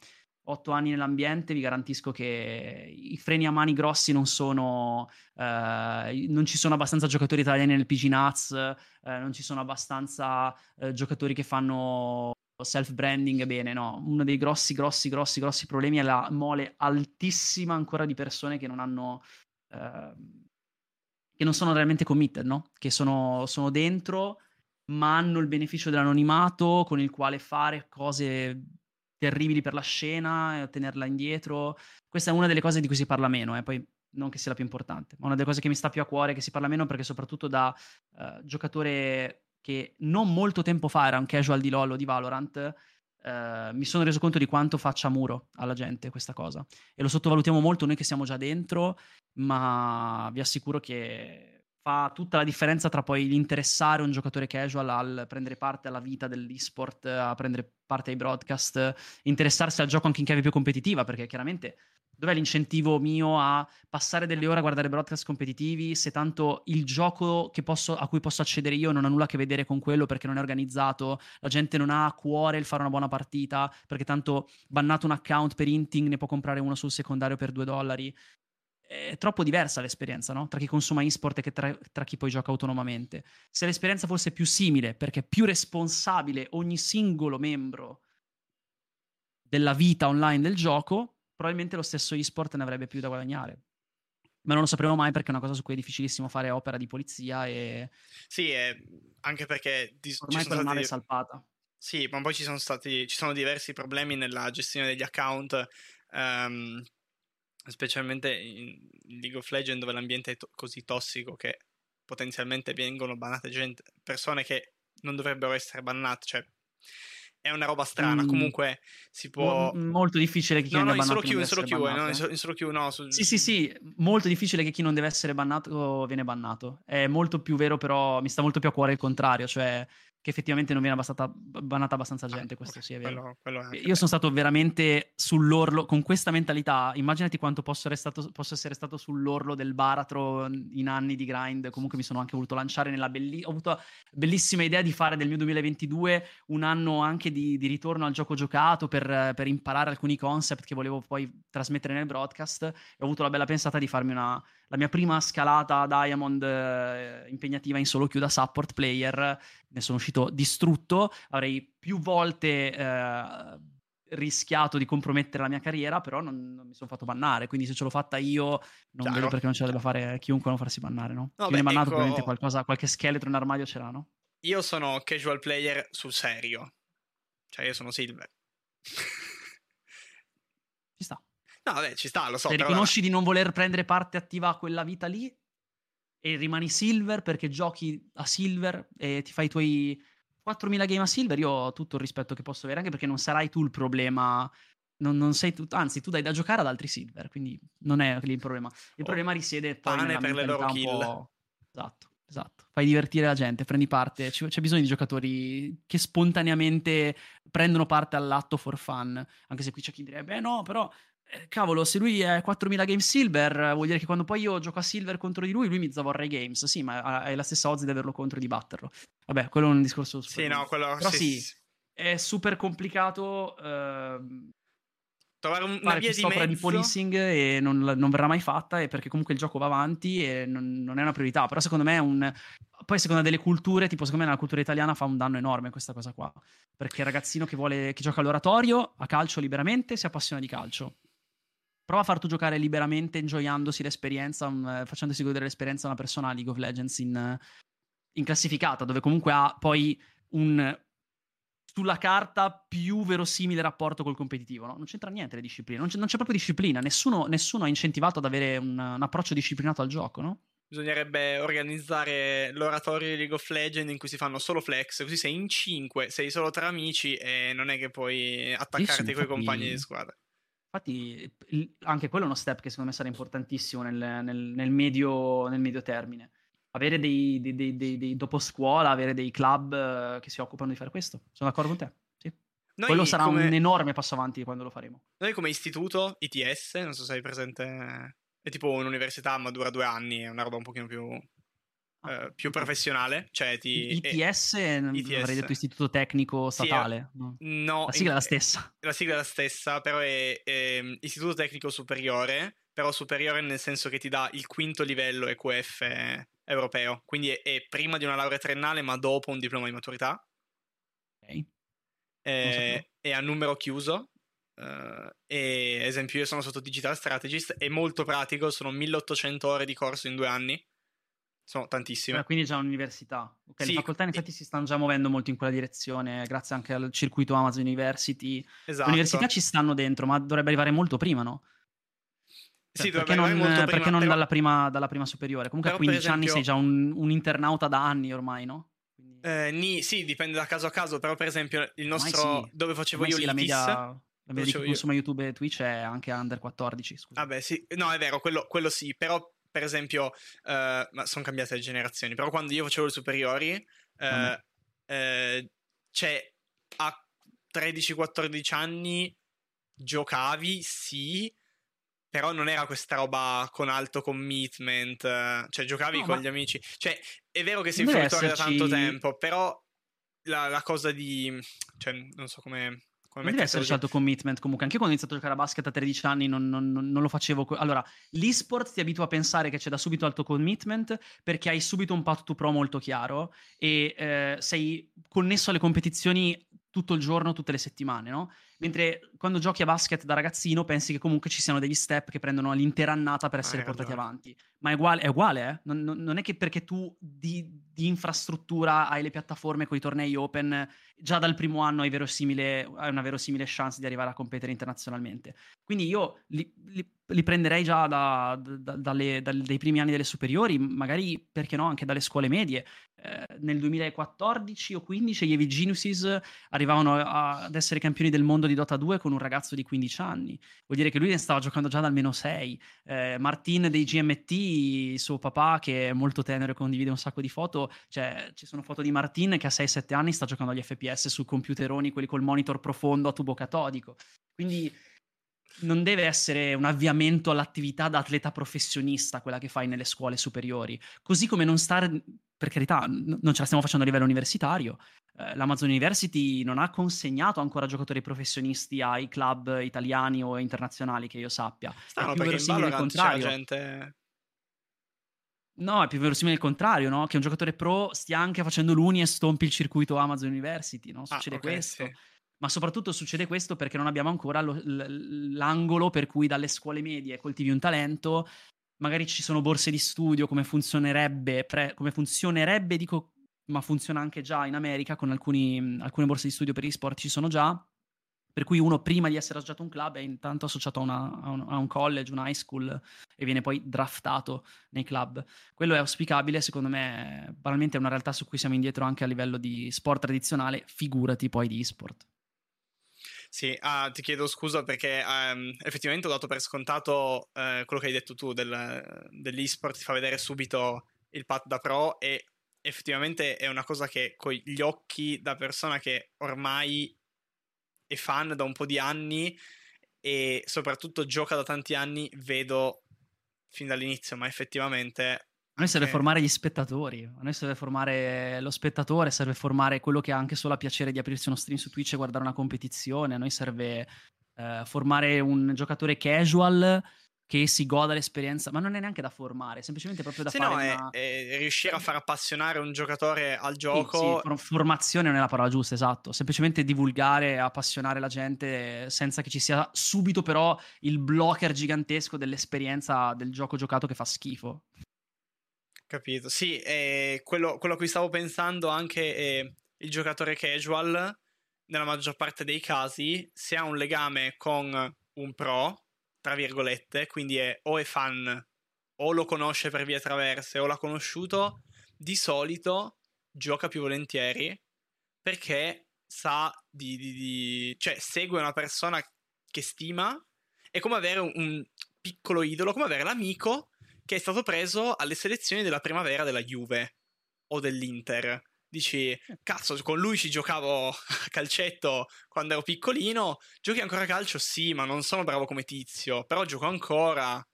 8 anni nell'ambiente, vi garantisco che i freni a mani grossi non sono, non ci sono abbastanza giocatori italiani nel PG Nuts, non ci sono abbastanza giocatori che fanno self-branding bene, no? Uno dei grossi problemi è la mole altissima ancora di persone che non hanno, che non sono realmente committed, no? Che sono dentro, ma hanno il beneficio dell'anonimato con il quale fare cose terribili per la scena e tenerla indietro. Questa è una delle cose di cui si parla meno, poi non che sia la più importante, ma una delle cose che mi sta più a cuore, che si parla meno perché soprattutto da giocatore che non molto tempo fa era un casual di LoL o di Valorant, mi sono reso conto di quanto faccia muro alla gente questa cosa, e lo sottovalutiamo molto noi che siamo già dentro, ma vi assicuro che fa tutta la differenza tra poi l'interessare un giocatore casual al prendere parte alla vita dell'e-sport, a prendere parte ai broadcast, interessarsi al gioco anche in chiave più competitiva, perché chiaramente dov'è l'incentivo mio a passare delle ore a guardare broadcast competitivi se tanto il gioco a cui posso accedere io non ha nulla a che vedere con quello, perché non è organizzato, la gente non ha a cuore il fare una buona partita, perché tanto bannato un account per inting ne può comprare uno sul secondario per $2. È troppo diversa l'esperienza, no? Tra chi consuma eSport e che tra chi poi gioca autonomamente. Se l'esperienza fosse più simile, perché più responsabile ogni singolo membro della vita online del gioco, probabilmente lo stesso eSport ne avrebbe più da guadagnare. Ma non lo sapremo mai, perché è una cosa su cui è difficilissimo fare opera di polizia e... Sì, anche perché... Ormai quella nave è salpata. Sì, ma poi ci sono diversi problemi nella gestione degli account... specialmente in League of Legends, dove l'ambiente è così tossico che potenzialmente vengono bannate persone che non dovrebbero essere bannate, cioè è una roba strana. Comunque si può molto difficile che chi non è bannato viene bannato. Sì, molto difficile che chi non deve essere bannato viene bannato. È molto più vero, però mi sta molto più a cuore il contrario, cioè che effettivamente non viene bannata abbastanza gente, questo okay, sì è vero. Quello è anche io sono stato veramente sull'orlo, con questa mentalità, immaginati quanto posso essere stato sull'orlo del baratro in anni di grind, comunque mi sono anche voluto lanciare ho avuto bellissima idea di fare del mio 2022 un anno anche di ritorno al gioco giocato per imparare alcuni concept che volevo poi trasmettere nel broadcast, e ho avuto la bella pensata di farmi la mia prima scalata Diamond impegnativa in solo queue da support player. Ne sono uscito distrutto, avrei più volte rischiato di compromettere la mia carriera, però non mi sono fatto bannare, quindi se ce l'ho fatta io non vedo perché non ce la debba fare chiunque, non farsi bannare, no? Chi viene bannato probabilmente qualche scheletro in armadio ce l'ha, no? Io sono casual player sul serio, cioè io sono Silver. Ci sta. No, vabbè, ci sta, lo so. Se riconosci di non voler prendere parte attiva a quella vita lì e rimani Silver perché giochi a Silver e ti fai i tuoi 4.000 game a Silver, io ho tutto il rispetto che posso avere, anche perché non sarai tu il problema, non sei tu, anzi tu dai da giocare ad altri Silver, quindi non è lì il problema. Il problema risiede poi nella mentalità un po'... Esatto. Esatto, fai divertire la gente, prendi parte, c'è bisogno di giocatori che spontaneamente prendono parte all'atto for fun, anche se qui c'è chi direbbe, no, però, cavolo, se lui è 4.000 game silver, vuol dire che quando poi io gioco a silver contro di lui, lui mi zavorra i games, sì, ma hai la stessa odds di averlo contro e di batterlo. Vabbè, quello è un discorso super... Sì, no, quello... Però sì, sì, è super complicato... trovare una via di mezzo di policing e non verrà mai fatta, e perché comunque il gioco va avanti e non è una priorità. Però secondo me è un... Poi secondo delle culture, tipo secondo me nella cultura italiana fa un danno enorme questa cosa qua, perché il ragazzino che gioca all'oratorio, a calcio liberamente, si appassiona di calcio. Prova a far tu giocare liberamente, ingioiandosi l'esperienza, facendosi godere l'esperienza a una persona a League of Legends in classificata, dove comunque ha poi un... sulla carta più verosimile rapporto col competitivo, no? Non c'entra niente le discipline, non c'è proprio disciplina, nessuno è incentivato ad avere un approccio disciplinato al gioco, no? Bisognerebbe organizzare l'oratorio di League of Legends in cui si fanno solo flex, così sei in 5, sei solo tra amici e non è che puoi attaccarti coi compagni di squadra. Infatti anche quello è uno step che secondo me sarà importantissimo nel medio termine. Avere dei dopo scuola, avere dei club che si occupano di fare questo. Sono d'accordo con te, sì. Noi, quello sarà un enorme passo avanti quando lo faremo. Noi come istituto, ITS, non so se hai presente, è tipo un'università ma dura 2 anni, è una roba un pochino più professionale. Cioè ITS, avrei detto istituto tecnico statale. Sì, no, la sigla è la stessa. La sigla è la stessa, però è istituto tecnico superiore, però superiore nel senso che ti dà il quinto livello EQF europeo, quindi è prima di una laurea triennale ma dopo un diploma di maturità. Ok. È a numero chiuso, e esempio io sono sotto Digital Strategist, è molto pratico, sono 1800 ore di corso in 2 anni, sono tantissime. Quindi già un'università, okay, sì, le facoltà infatti si stanno già muovendo molto in quella direzione grazie anche al circuito Amazon University. Esatto. Le università ci stanno dentro, ma dovrebbe arrivare molto prima, no? Sì, perché non dalla prima superiore? Comunque a 15 esempio, anni sei già un internauta da anni ormai, no? Quindi... sì, dipende da caso a caso, però per esempio il nostro... Sì. Dove facevo ormai io sì, la media di chi consuma YouTube e Twitch è anche under 14, scusa. Vabbè, sì, no, è vero, quello sì, però per esempio... ma sono cambiate le generazioni, però quando io facevo le superiori cioè a 13-14 anni giocavi, sì... Però non era questa roba con alto commitment, cioè giocavi con gli amici. Cioè, è vero che sei un giocatore da tanto tempo, però la cosa di... Cioè, non so come metterlo. Deve esserci alto commitment comunque. Anche io quando ho iniziato a giocare a basket a 13 anni non lo facevo... Allora, l'esport ti abitua a pensare che c'è da subito alto commitment perché hai subito un path to pro molto chiaro e sei connesso alle competizioni tutto il giorno, tutte le settimane, no? Mentre quando giochi a basket da ragazzino pensi che comunque ci siano degli step che prendono l'intera annata per essere portati avanti. Ma è uguale, eh? Non è che perché tu di infrastruttura hai le piattaforme con i tornei open, già dal primo anno hai una verosimile chance di arrivare a competere internazionalmente. Quindi io li prenderei già dai primi anni delle superiori, magari, perché no, anche dalle scuole medie. Nel 2014 o 15 gli Evil Geniuses arrivavano ad essere campioni del mondo di Dota 2 con un ragazzo di 15 anni, vuol dire che lui ne stava giocando già da almeno 6. Martin dei GMT, suo papà, che è molto tenero e condivide un sacco di foto, cioè ci sono foto di Martin che a 6-7 anni sta giocando agli FPS su computeroni, quelli col monitor profondo a tubo catodico. Quindi non deve essere un avviamento all'attività da atleta professionista quella che fai nelle scuole superiori, così come non stare... Per carità, non ce la stiamo facendo a livello universitario. L'Amazon University non ha consegnato ancora giocatori professionisti ai club italiani o internazionali, che io sappia. Strano, perché in Valorant c'è gente... No, è più verosimile il contrario, no? Che un giocatore pro stia anche facendo l'uni e stompi il circuito Amazon University, no? Succede questo. Sì. Ma soprattutto succede questo perché non abbiamo ancora l'angolo per cui dalle scuole medie coltivi un talento... Magari ci sono borse di studio, come funzionerebbe, dico, ma funziona anche già in America con alcune borse di studio per eSport, ci sono già, per cui uno prima di essere associato a un club è intanto associato a un college, un high school, e viene poi draftato nei club. Quello è auspicabile, secondo me, banalmente è una realtà su cui siamo indietro anche a livello di sport tradizionale, figurati poi di eSport. Sì, ti chiedo scusa perché effettivamente ho dato per scontato quello che hai detto tu dell'eSport, ti fa vedere subito il pad da pro, e effettivamente è una cosa che con gli occhi da persona che ormai è fan da un po' di anni e soprattutto gioca da tanti anni, vedo fin dall'inizio, ma effettivamente... A noi serve formare gli spettatori, a noi serve formare lo spettatore, serve formare quello che ha anche solo piacere di aprirsi uno stream su Twitch e guardare una competizione, a noi serve formare un giocatore casual che si goda l'esperienza, ma non è neanche da formare, è semplicemente proprio da fare no, una... riuscire a far appassionare un giocatore al gioco. Sì, formazione non è la parola giusta, esatto, semplicemente divulgare, appassionare la gente senza che ci sia subito però il blocker gigantesco dell'esperienza del gioco giocato che fa schifo. Capito, sì, quello a cui stavo pensando anche è il giocatore casual, nella maggior parte dei casi, se ha un legame con un pro, tra virgolette, quindi è fan, o lo conosce per vie traverse, o l'ha conosciuto, di solito gioca più volentieri, perché sa cioè segue una persona che stima, è come avere un piccolo idolo, come avere l'amico che è stato preso alle selezioni della primavera della Juve o dell'Inter. Dici, cazzo, con lui ci giocavo a calcetto quando ero piccolino. Giochi ancora a calcio? Sì, ma non sono bravo come tizio, però gioco ancora.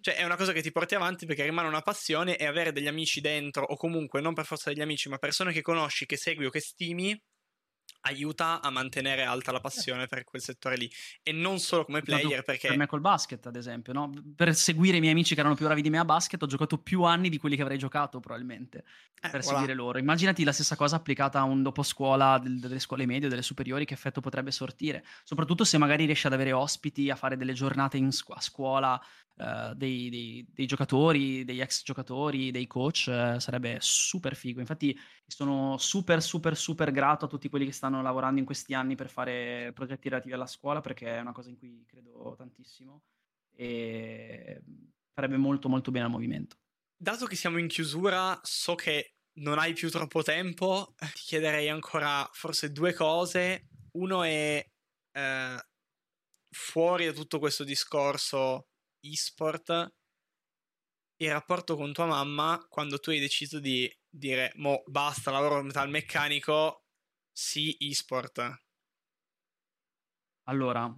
Cioè, è una cosa che ti porti avanti perché rimane una passione, e avere degli amici dentro, o comunque non per forza degli amici, ma persone che conosci, che segui o che stimi, aiuta a mantenere alta la passione per quel settore lì, e non solo come player, perché... Per me col basket, ad esempio, no? Per seguire i miei amici che erano più bravi di me a basket ho giocato più anni di quelli che avrei giocato probabilmente, per seguire loro. Immaginati la stessa cosa applicata a un dopo scuola delle scuole medie o delle superiori, che effetto potrebbe sortire, soprattutto se magari riesci ad avere ospiti, a fare delle giornate a scuola dei giocatori, degli ex giocatori, dei coach, sarebbe super figo. Infatti sono super grato a tutti quelli che stanno lavorando in questi anni per fare progetti relativi alla scuola, perché è una cosa in cui credo tantissimo e farebbe molto bene al movimento. Dato che siamo in chiusura, so che non hai più troppo tempo, ti chiederei ancora forse due cose. Uno è fuori da tutto questo discorso eSport, il rapporto con tua mamma quando tu hai deciso di dire mo basta lavoro metalmeccanico, sì eSport. Allora,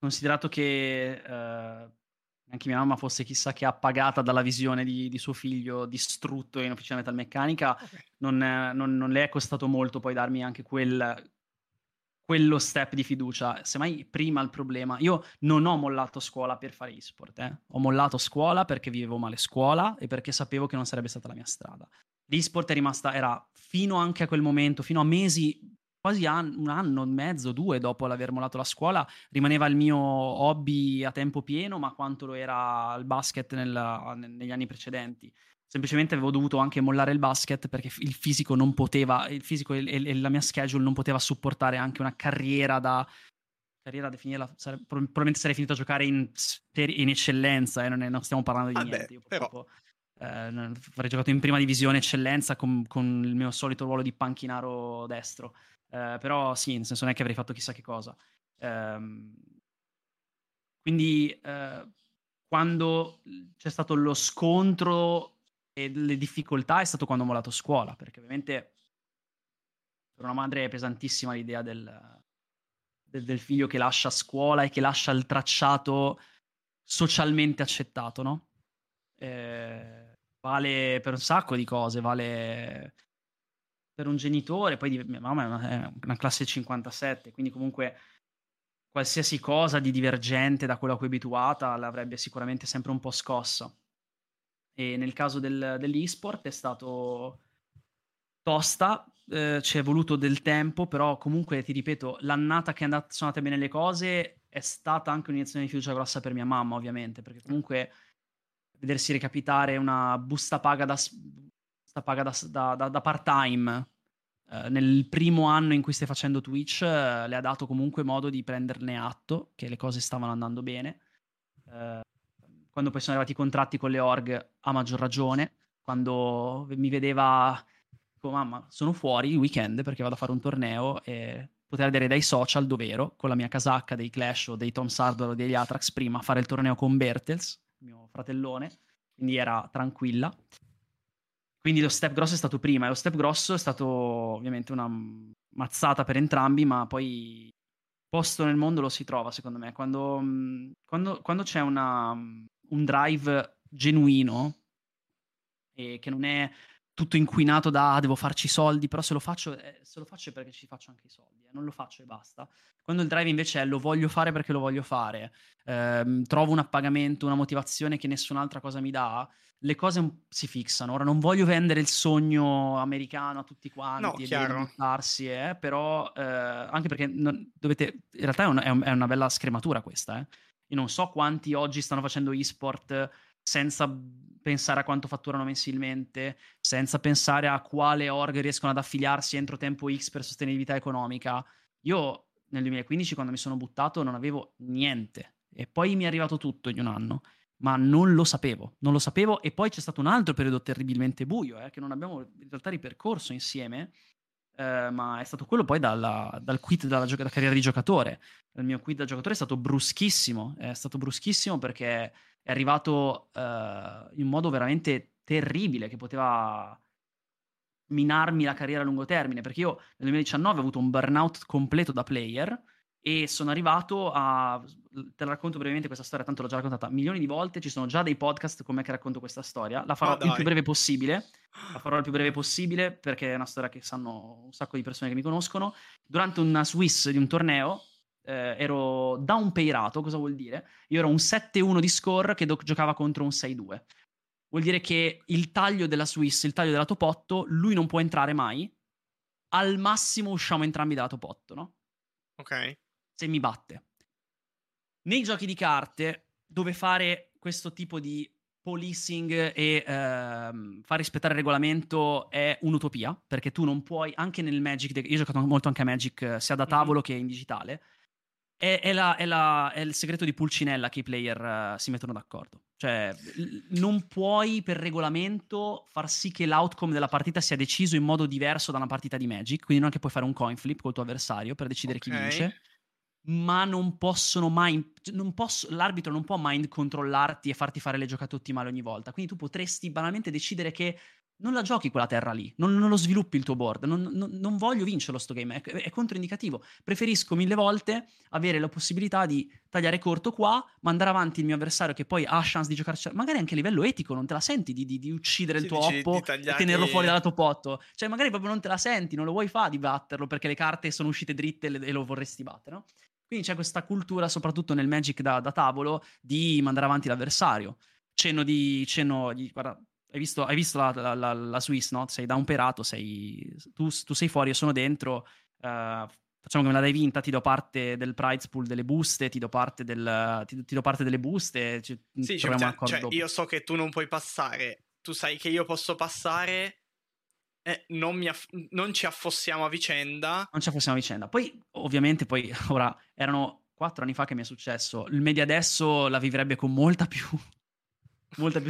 considerato che anche mia mamma fosse chissà che appagata dalla visione di suo figlio distrutto in officina metalmeccanica, okay, non le è costato molto poi darmi anche quello step di fiducia. Semmai prima il problema, io non ho mollato scuola per fare eSport, ho mollato scuola perché vivevo male scuola e perché sapevo che non sarebbe stata la mia strada. L'eSport è rimasta, era fino anche a quel momento, fino a mesi, quasi un anno e mezzo, due dopo l'aver mollato la scuola, rimaneva il mio hobby a tempo pieno, ma quanto lo era il basket negli anni precedenti. Semplicemente avevo dovuto anche mollare il basket perché il fisico non poteva, il fisico e la mia schedule non poteva supportare anche una carriera da definirla, probabilmente sarei finito a giocare in eccellenza, e non stiamo parlando di niente. Io purtroppo avrei giocato in prima divisione eccellenza con il mio solito ruolo di panchinaro destro, però sì, nel senso non è che avrei fatto chissà che cosa, quindi quando c'è stato lo scontro e le difficoltà è stato quando ho mollato scuola, perché ovviamente per una madre è pesantissima l'idea del figlio che lascia scuola e che lascia il tracciato socialmente accettato, no? Vale per un sacco di cose, vale per un genitore, poi mia mamma è una classe 57, quindi comunque qualsiasi cosa di divergente da quella a cui è abituata l'avrebbe sicuramente sempre un po' scossa. E nel caso dell'eSport è stato tosta, ci è voluto del tempo, però comunque ti ripeto, l'annata che sono andate bene le cose è stata anche un'iniezione di fiducia grossa per mia mamma, ovviamente, perché comunque vedersi recapitare una busta paga da part-time nel primo anno in cui stai facendo Twitch le ha dato comunque modo di prenderne atto che le cose stavano andando bene. Quando poi sono arrivati i contratti con le org, a maggior ragione, quando mi vedeva, dico, mamma, sono fuori il weekend perché vado a fare un torneo, e poter vedere dai social dove ero, con la mia casacca dei Clash o dei Tom's Hardware o degli Atrax prima, fare il torneo con Bertels, mio fratellone, quindi era tranquilla. Quindi lo step grosso è stato prima, e lo step grosso è stato ovviamente una mazzata per entrambi, ma poi posto nel mondo lo si trova, secondo me. Quando c'è un drive genuino, e che non è tutto inquinato da devo farci soldi, però se lo faccio è perché ci faccio anche i soldi, non lo faccio e basta. Quando il drive invece è lo voglio fare perché lo voglio fare, trovo un appagamento, una motivazione che nessun'altra cosa mi dà, le cose si fissano. Ora non voglio vendere il sogno americano a tutti quanti, no, e buttarsi, però anche perché dovete, in realtà è una bella scrematura questa, Io non so quanti oggi stanno facendo eSport senza pensare a quanto fatturano mensilmente, senza pensare a quale org riescono ad affiliarsi entro tempo X per sostenibilità economica. Io nel 2015, quando mi sono buttato, non avevo niente, e poi mi è arrivato tutto in un anno, ma non lo sapevo. E poi c'è stato un altro periodo terribilmente buio, che non abbiamo in realtà ripercorso insieme, ma è stato quello poi dal quit dalla carriera di giocatore. Il mio quit da giocatore è stato bruschissimo perché è arrivato in modo veramente terribile, che poteva minarmi la carriera a lungo termine, perché io nel 2019 ho avuto un burnout completo da player e sono arrivato a... Te la racconto brevemente questa storia, tanto l'ho già raccontata milioni di volte, ci sono già dei podcast con me che racconto questa storia, la farò il più breve possibile perché è una storia che sanno un sacco di persone che mi conoscono. Durante una Swiss di un torneo, ero downpeirato. Cosa vuol dire? Io ero un 7-1 di score che giocava contro un 6-2. Vuol dire che il taglio della Swiss, il taglio della top 8, lui non può entrare mai. Al massimo usciamo entrambi dalla top 8, no? Ok. Se mi batte. Nei giochi di carte, dove fare questo tipo di policing e far rispettare il regolamento è un'utopia, perché tu non puoi, anche nel Magic, io ho giocato molto anche a Magic, sia da tavolo che in digitale, è il segreto di Pulcinella che i player si mettono d'accordo. Cioè, non puoi per regolamento far sì che l'outcome della partita sia deciso in modo diverso da una partita di Magic, quindi non è che puoi fare un coin flip col tuo avversario per decidere chi vince, ma l'arbitro non può mind controllarti e farti fare le giocate ottimali ogni volta. Quindi tu potresti banalmente decidere che non la giochi quella terra lì, non lo sviluppi il tuo board, non voglio vincerlo sto game, è controindicativo, preferisco mille volte avere la possibilità di tagliare corto qua, mandare avanti il mio avversario che poi ha chance di giocarci, magari anche a livello etico non te la senti di uccidere il tuo oppo e tenerlo fuori dalla top 8, cioè magari proprio non te la senti, non lo vuoi fare di batterlo perché le carte sono uscite dritte e lo vorresti battere, no? Quindi c'è questa cultura, soprattutto nel Magic da tavolo, di mandare avanti l'avversario, guarda, hai visto la Swiss, no? Sei downperato, tu sei fuori, io sono dentro, facciamo che me la dai vinta, ti do parte del prize pool delle buste, ti do parte delle buste. Sì, cioè io so che tu non puoi passare, tu sai che io posso passare, non ci affossiamo a vicenda. Poi, ovviamente, ora, erano 4 anni fa che mi è successo, il media adesso la vivrebbe con molta più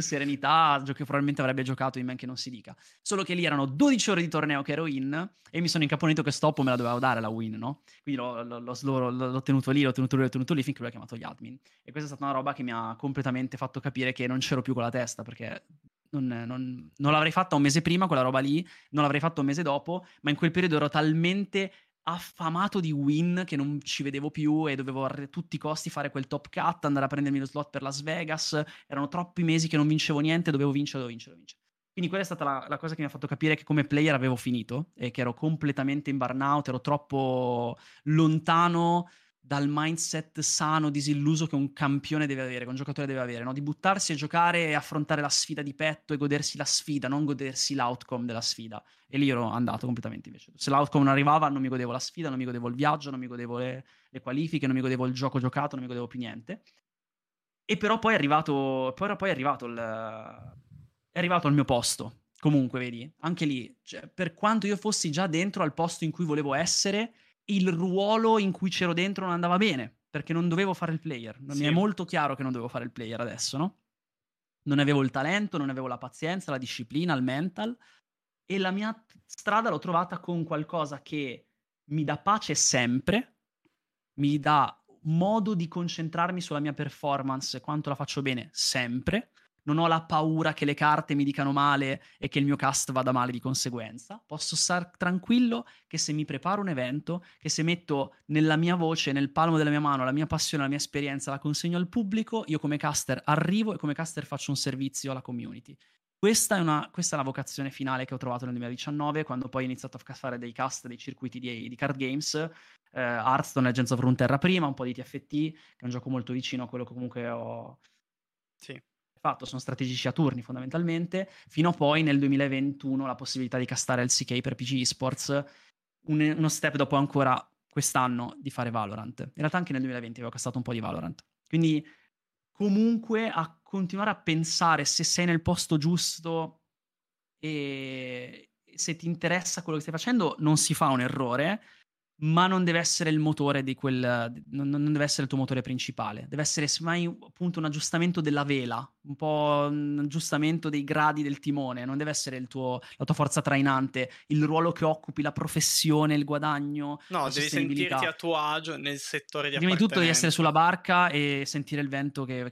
serenità, che probabilmente avrebbe giocato in men che non si dica, solo che lì erano 12 ore di torneo che ero in e mi sono incaponito che stoppo me la dovevo dare la win, no? Quindi l'ho tenuto lì finché lui ha chiamato gli admin, e questa è stata una roba che mi ha completamente fatto capire che non c'ero più con la testa, perché non l'avrei fatta un mese prima quella roba lì, non l'avrei fatta un mese dopo, ma in quel periodo ero talmente affamato di win che non ci vedevo più e dovevo a tutti i costi fare quel top cut, andare a prendermi lo slot per Las Vegas, erano troppi mesi che non vincevo niente, dovevo vincere. Quindi quella è stata la cosa che mi ha fatto capire che come player avevo finito e che ero completamente in burnout, ero troppo lontano dal mindset sano, disilluso che un campione deve avere, che un giocatore deve avere, no? Di buttarsi a giocare e affrontare la sfida di petto e godersi la sfida, non godersi l'outcome della sfida. E lì ero andato completamente invece. Se l'outcome non arrivava, non mi godevo la sfida, non mi godevo il viaggio, non mi godevo le qualifiche, non mi godevo il gioco giocato, non mi godevo più niente. E però poi è arrivato il mio posto. Comunque, vedi, anche lì, cioè, per quanto io fossi già dentro al posto in cui volevo essere, il ruolo in cui c'ero dentro non andava bene, perché non dovevo fare il player. Sì. Mi è molto chiaro che non dovevo fare il player adesso, no? Non avevo il talento, non avevo la pazienza, la disciplina, il mental, e la mia strada l'ho trovata con qualcosa che mi dà pace sempre, mi dà modo di concentrarmi sulla mia performance, quanto la faccio bene sempre, non ho la paura che le carte mi dicano male e che il mio cast vada male di conseguenza. Posso star tranquillo che se mi preparo un evento, che se metto nella mia voce, nel palmo della mia mano, la mia passione, la mia esperienza, la consegno al pubblico, io come caster arrivo e come caster faccio un servizio alla community. Questa è la vocazione finale che ho trovato nel 2019, quando poi ho iniziato a fare dei cast, dei circuiti di card games, Arston, Legends of Runeterra prima, un po' di TFT, che è un gioco molto vicino a quello che comunque ho fatto, sono strategici a turni fondamentalmente, fino a poi nel 2021 la possibilità di castare LCK per PG Esports, uno step dopo ancora quest'anno di fare Valorant. In realtà anche nel 2020 avevo castato un po' di Valorant, quindi comunque a continuare a pensare se sei nel posto giusto e se ti interessa quello che stai facendo, non si fa un errore, ma non deve essere il motore di non deve essere il tuo motore principale, deve essere semmai appunto un aggiustamento della vela, un po' un aggiustamento dei gradi del timone, non deve essere la tua forza trainante, il ruolo che occupi, la professione, il guadagno, no, devi sentirti a tuo agio nel settore di appartenenza. Prima di tutto devi essere sulla barca e sentire il vento che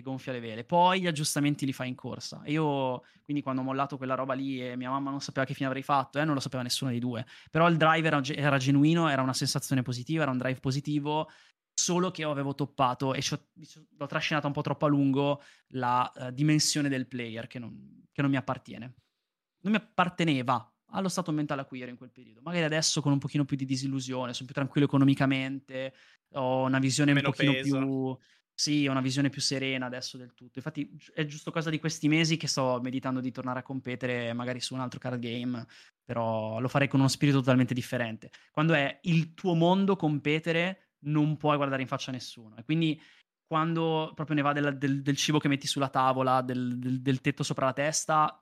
gonfia le vele, poi gli aggiustamenti li fai in corsa. E io quindi quando ho mollato quella roba lì e mia mamma non sapeva che fine avrei fatto, non lo sapeva nessuno dei due, però il drive era genuino, era una sensazione positiva, era un drive positivo, solo che io avevo toppato e l'ho trascinato un po' troppo a lungo la dimensione del player che non mi appartiene, non mi apparteneva allo stato mentale a cui ero in quel periodo. Magari adesso con un pochino più di disillusione sono più tranquillo economicamente, ho una visione meno un pochino peso. Ho una visione più serena adesso del tutto. Infatti è giusto cosa di questi mesi che sto meditando di tornare a competere magari su un altro card game, però lo farei con uno spirito totalmente differente. Quando è il tuo mondo competere non puoi guardare in faccia a nessuno, e quindi quando proprio ne va del cibo che metti sulla tavola, del tetto sopra la testa,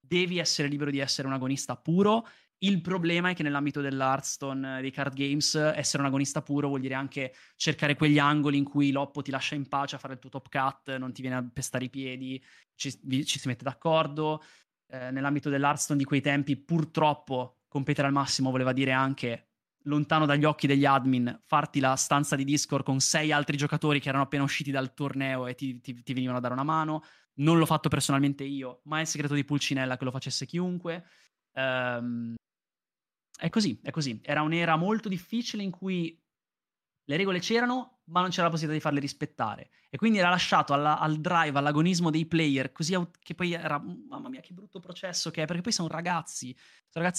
devi essere libero di essere un agonista puro. Il problema è che nell'ambito dell'Hearthstone, dei card games, essere un agonista puro vuol dire anche cercare quegli angoli in cui l'oppo ti lascia in pace a fare il tuo top cut, non ti viene a pestare i piedi, ci si mette d'accordo. Nell'ambito dell'Hearthstone di quei tempi, purtroppo, competere al massimo voleva dire anche, lontano dagli occhi degli admin, farti la stanza di Discord con 6 altri giocatori che erano appena usciti dal torneo e ti venivano a dare una mano. Non l'ho fatto personalmente io, ma è il segreto di Pulcinella che lo facesse chiunque. È così. Era un'era molto difficile in cui le regole c'erano, ma non c'era la possibilità di farle rispettare. E quindi era lasciato al drive, all'agonismo dei player, così che poi era, mamma mia, che brutto processo che è, perché poi sono ragazzi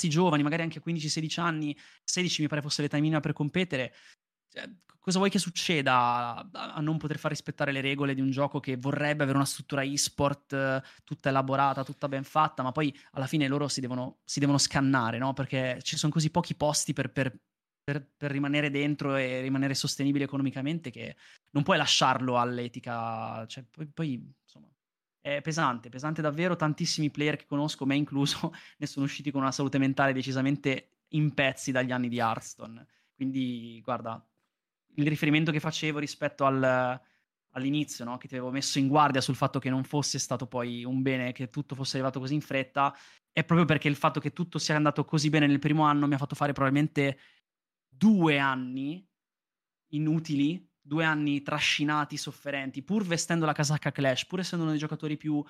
giovani, magari anche 15-16 anni, 16 mi pare fosse l'età minima per competere. Cosa vuoi che succeda a non poter far rispettare le regole di un gioco che vorrebbe avere una struttura eSport tutta elaborata, tutta ben fatta, ma poi alla fine loro si devono scannare, no? Perché ci sono così pochi posti per rimanere dentro e rimanere sostenibile economicamente che non puoi lasciarlo all'etica, cioè, poi insomma è pesante davvero. Tantissimi player che conosco, me incluso, ne sono usciti con una salute mentale decisamente in pezzi dagli anni di Hearthstone. Quindi guarda, il riferimento che facevo rispetto all'inizio, no? Che ti avevo messo in guardia sul fatto che non fosse stato poi un bene che tutto fosse arrivato così in fretta, è proprio perché il fatto che tutto sia andato così bene nel primo anno mi ha fatto fare probabilmente 2 anni inutili, 2 anni trascinati, sofferenti, pur vestendo la casacca Clash, pur essendo uno dei giocatori più,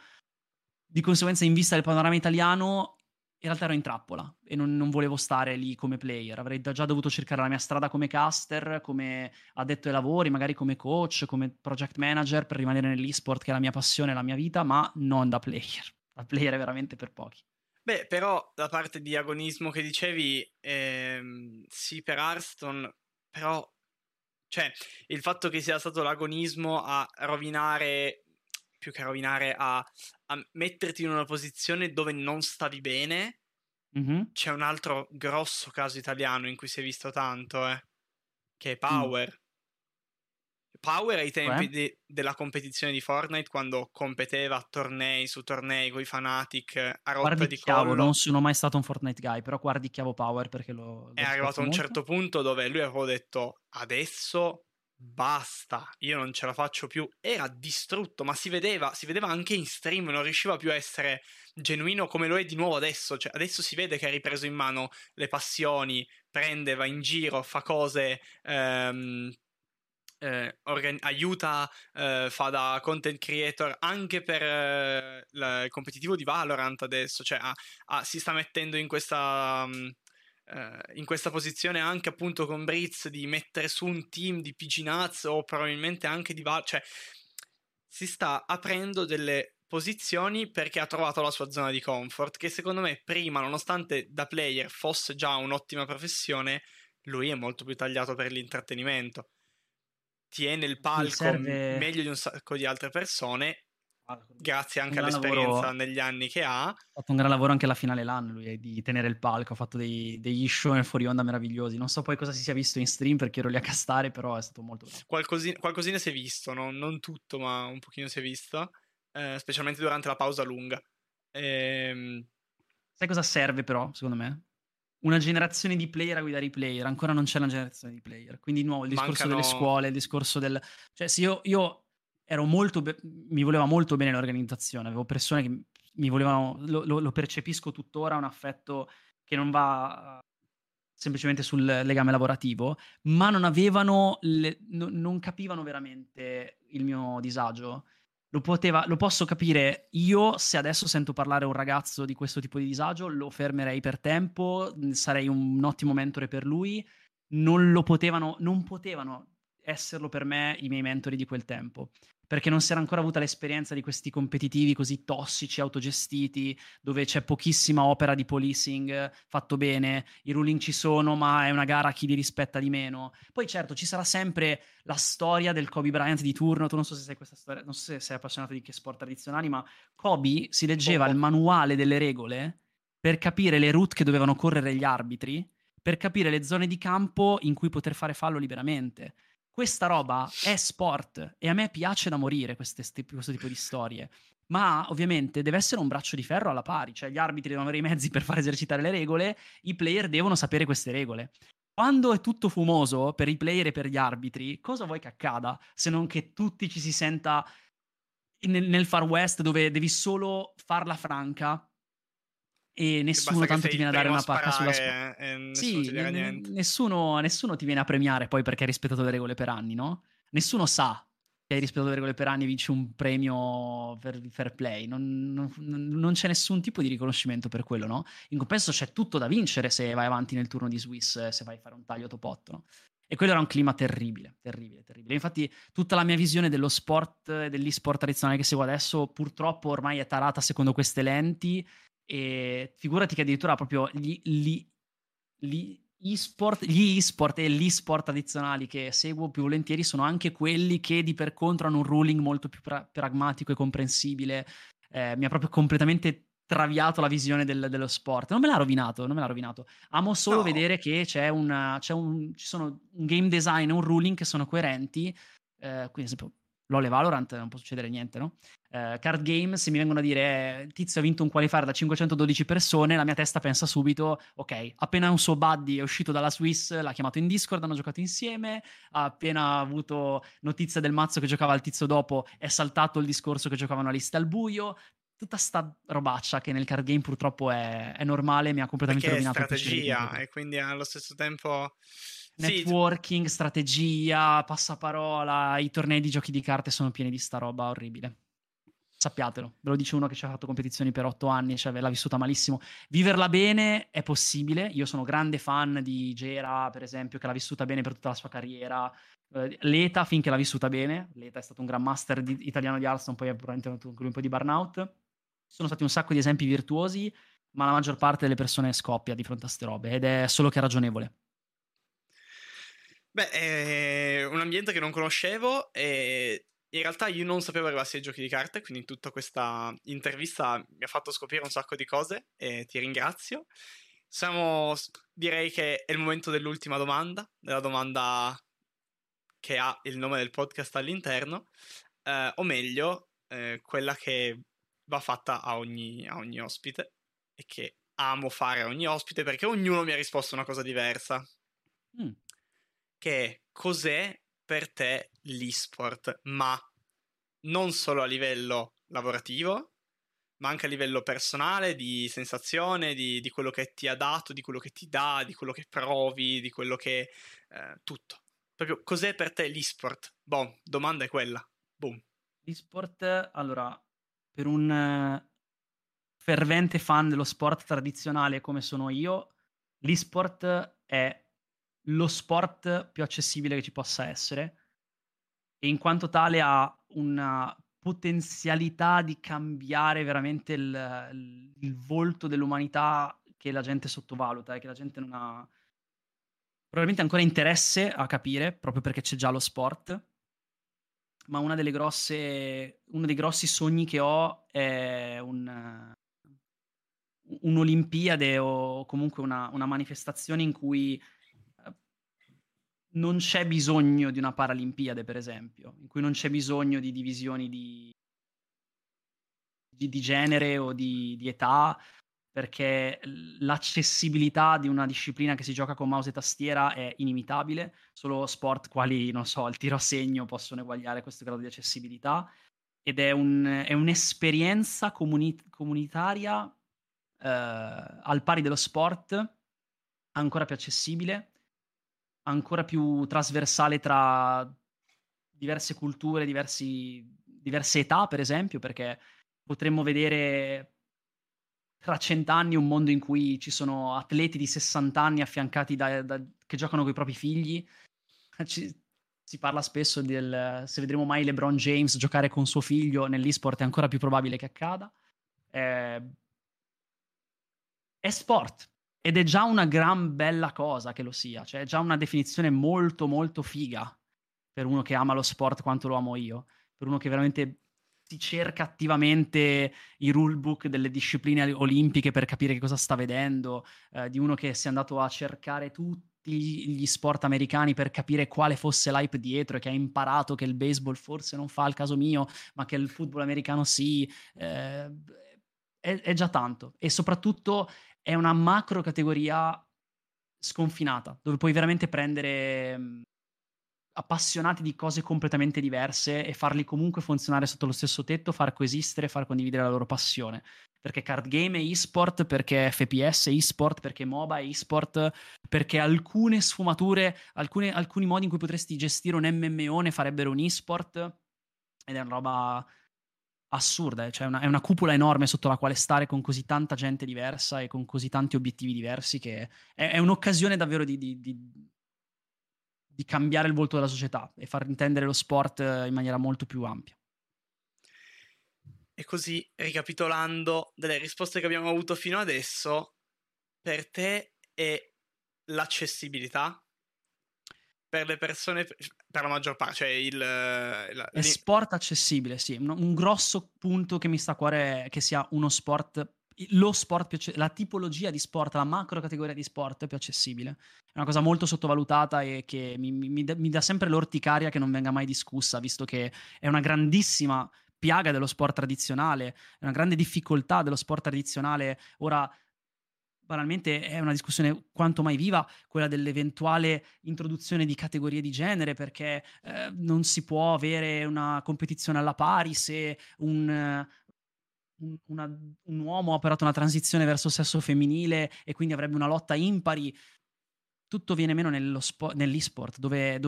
di conseguenza, in vista del panorama italiano. In realtà ero in trappola e non volevo stare lì come player, avrei già dovuto cercare la mia strada come caster, come addetto ai lavori, magari come coach, come project manager, per rimanere nell'eSport che è la mia passione, la mia vita, ma non da player. Da player è veramente per pochi. Beh, però la parte di agonismo che dicevi, sì, per Arston, però cioè il fatto che sia stato l'agonismo a rovinare, più che rovinare, a metterti in una posizione dove non stavi bene, C'è un altro grosso caso italiano in cui si è visto tanto, che è Power ai tempi della competizione di Fortnite, quando competeva a tornei su tornei con i Fnatic a rotta guardi di collo. Non sono mai stato un Fortnite guy, però guardichiavo Power perché lo è arrivato a un certo punto dove lui aveva detto adesso basta, io non ce la faccio più. Era distrutto, ma si vedeva anche in stream, non riusciva più a essere genuino come lo è di nuovo adesso. Cioè, adesso si vede che ha ripreso in mano le passioni, prende, va in giro, fa cose aiuta, fa da content creator anche per il competitivo di Valorant adesso, cioè si sta mettendo in questa posizione anche appunto con Briz di mettere su un team di PG Nuts o probabilmente anche di Valorant, cioè si sta aprendo delle posizioni perché ha trovato la sua zona di comfort, che secondo me prima, nonostante da player fosse già un'ottima professione, lui è molto più tagliato per l'intrattenimento. Tiene il palco meglio di un sacco di altre persone, grazie anche all'esperienza negli anni che ha. Ha fatto un gran lavoro anche alla finale LAN, lui, di tenere il palco, ha fatto degli show fuori onda meravigliosi. Non so poi cosa si sia visto in stream perché ero lì a castare, però è stato molto bello. Qualcosina si è visto, non tutto, ma un pochino si è visto, specialmente durante la pausa lunga. Sai cosa serve però, secondo me? Una generazione di player a guidare i player. Ancora non c'è una generazione di player, quindi di nuovo il discorso delle scuole, il discorso del, cioè se io ero molto mi voleva molto bene l'organizzazione, avevo persone che mi volevano, lo percepisco tuttora, un affetto che non va semplicemente sul legame lavorativo, ma non avevano non capivano veramente il mio disagio. Lo posso capire io. Se adesso sento parlare un ragazzo di questo tipo di disagio, lo fermerei per tempo, sarei un ottimo mentore per lui. Non potevano esserlo per me i miei mentori di quel tempo, perché non si era ancora avuta l'esperienza di questi competitivi così tossici, autogestiti, dove c'è pochissima opera di policing fatto bene, i ruling ci sono, ma è una gara a chi li rispetta di meno. Poi certo, ci sarà sempre la storia del Kobe Bryant di turno, tu non so se sai questa storia, non so se sei appassionato di che sport tradizionali, ma Kobe si leggeva il manuale delle regole per capire le route che dovevano correre gli arbitri, per capire le zone di campo in cui poter fare fallo liberamente. Questa roba è sport e a me piace da morire questo tipo di storie, ma ovviamente deve essere un braccio di ferro alla pari, cioè gli arbitri devono avere i mezzi per far esercitare le regole, i player devono sapere queste regole. Quando è tutto fumoso per i player e per gli arbitri, cosa vuoi che accada se non che tutti ci si senta nel Far West, dove devi solo farla franca e nessuno tanto ti viene a dare una pacca sulla scuola. Sì, nessuno ti viene a premiare poi perché hai rispettato le regole per anni, no? Nessuno sa che hai rispettato le regole per anni e vinci un premio per fair play. Non c'è nessun tipo di riconoscimento per quello, no? In compenso c'è tutto da vincere se vai avanti nel turno di Swiss, se vai a fare un taglio top 8, no? E quello era un clima terribile, terribile, terribile. Infatti tutta la mia visione dello sport e dell'esport tradizionale che seguo adesso purtroppo ormai è tarata secondo queste lenti. E figurati che addirittura proprio gli e-sport e l'e-sport tradizionali che seguo più volentieri sono anche quelli che di per contro hanno un ruling molto più pragmatico e comprensibile. Mi ha proprio completamente traviato la visione dello sport. Non me l'ha rovinato. Amo solo vedere che ci sono un game design e un ruling che sono coerenti. Quindi, ad esempio, LoL e Valorant non può succedere niente, no? Card game, se mi vengono a dire tizio ha vinto un qualifier da 512 persone, la mia testa pensa subito, ok, appena un suo buddy è uscito dalla Swiss l'ha chiamato in Discord, hanno giocato insieme, ha appena avuto notizia del mazzo che giocava al tizio dopo, è saltato il discorso che giocavano a liste al buio. Tutta sta robaccia che nel card game purtroppo è normale, mi ha completamente rovinato. Perché è strategia e quindi allo stesso tempo networking, sì, strategia, passaparola, i tornei di giochi di carte sono pieni di sta roba orribile. Sappiatelo, ve lo dice uno che ci ha fatto competizioni per 8 anni, cioè l'ha vissuta malissimo. Viverla bene è possibile, io sono grande fan di Gera, per esempio, che l'ha vissuta bene per tutta la sua carriera, Leta finché l'ha vissuta bene, Leta è stato un gran master italiano di Arston, poi è probabilmente avuto un po' di burnout. Sono stati un sacco di esempi virtuosi, ma la maggior parte delle persone scoppia di fronte a ste robe ed è solo che ragionevole. Beh, è un ambiente che non conoscevo e in realtà io non sapevo arrivarsi ai giochi di carte, quindi tutta questa intervista mi ha fatto scoprire un sacco di cose e ti ringrazio. Direi che è il momento dell'ultima domanda, della domanda che ha il nome del podcast all'interno, o meglio, quella che va fatta a ogni ospite e che amo fare a ogni ospite perché ognuno mi ha risposto una cosa diversa. Che è: cos'è per te l'e-sport, ma non solo a livello lavorativo, ma anche a livello personale, di sensazione, di quello che ti ha dato, di quello che ti dà, di quello che provi, di quello che tutto. Proprio cos'è per te l'esport? Boh, domanda è quella. Boom. L'esport, allora, per un fervente fan dello sport tradizionale come sono io, l'esport è lo sport più accessibile che ci possa essere e in quanto tale ha una potenzialità di cambiare veramente il volto dell'umanità che la gente sottovaluta e che la gente non ha probabilmente ancora interesse a capire, proprio perché c'è già lo sport. Ma uno dei grossi sogni che ho è un'Olimpiade o comunque una manifestazione in cui non c'è bisogno di una Paralimpiade, per esempio, in cui non c'è bisogno di divisioni di genere o di età, perché l'accessibilità di una disciplina che si gioca con mouse e tastiera è inimitabile. Solo sport quali, non so, il tiro a segno possono eguagliare questo grado di accessibilità, ed è un'esperienza comunitaria al pari dello sport, ancora più accessibile, ancora più trasversale tra diverse culture, diverse età, per esempio, perché potremmo vedere tra 100 anni un mondo in cui ci sono atleti di 60 anni affiancati che giocano con i propri figli. Si parla spesso del se vedremo mai LeBron James giocare con suo figlio. Nell'esport è ancora più probabile che accada. È sport ed è già una gran bella cosa che lo sia, cioè è già una definizione molto molto figa per uno che ama lo sport quanto lo amo io, per uno che veramente si cerca attivamente i rulebook delle discipline olimpiche per capire che cosa sta vedendo, di uno che si è andato a cercare tutti gli sport americani per capire quale fosse l'hype dietro e che ha imparato che il baseball forse non fa il caso mio, ma che il football americano sì, è già tanto. E soprattutto è una macro categoria sconfinata, dove puoi veramente prendere appassionati di cose completamente diverse e farli comunque funzionare sotto lo stesso tetto, far coesistere, far condividere la loro passione, perché card game è eSport, perché FPS è eSport, perché MOBA è eSport, perché alcune sfumature, alcuni modi in cui potresti gestire un MMO ne farebbero un eSport, ed è una roba assurda, cioè è una cupola enorme sotto la quale stare, con così tanta gente diversa e con così tanti obiettivi diversi, che è un'occasione davvero di cambiare il volto della società e far intendere lo sport in maniera molto più ampia. E così, ricapitolando delle risposte che abbiamo avuto fino adesso, per te è l'accessibilità per le persone, per la maggior parte, cioè è sport accessibile, sì. Un grosso punto che mi sta a cuore è che sia la tipologia di sport, la macro categoria di sport è più accessibile. È una cosa molto sottovalutata e che mi dà sempre l'orticaria che non venga mai discussa, visto che è una grandissima piaga dello sport tradizionale, è una grande difficoltà dello sport tradizionale. Ora, banalmente, è una discussione quanto mai viva quella dell'eventuale introduzione di categorie di genere, perché non si può avere una competizione alla pari se un uomo ha operato una transizione verso il sesso femminile e quindi avrebbe una lotta impari. Tutto viene meno nell'esport, dove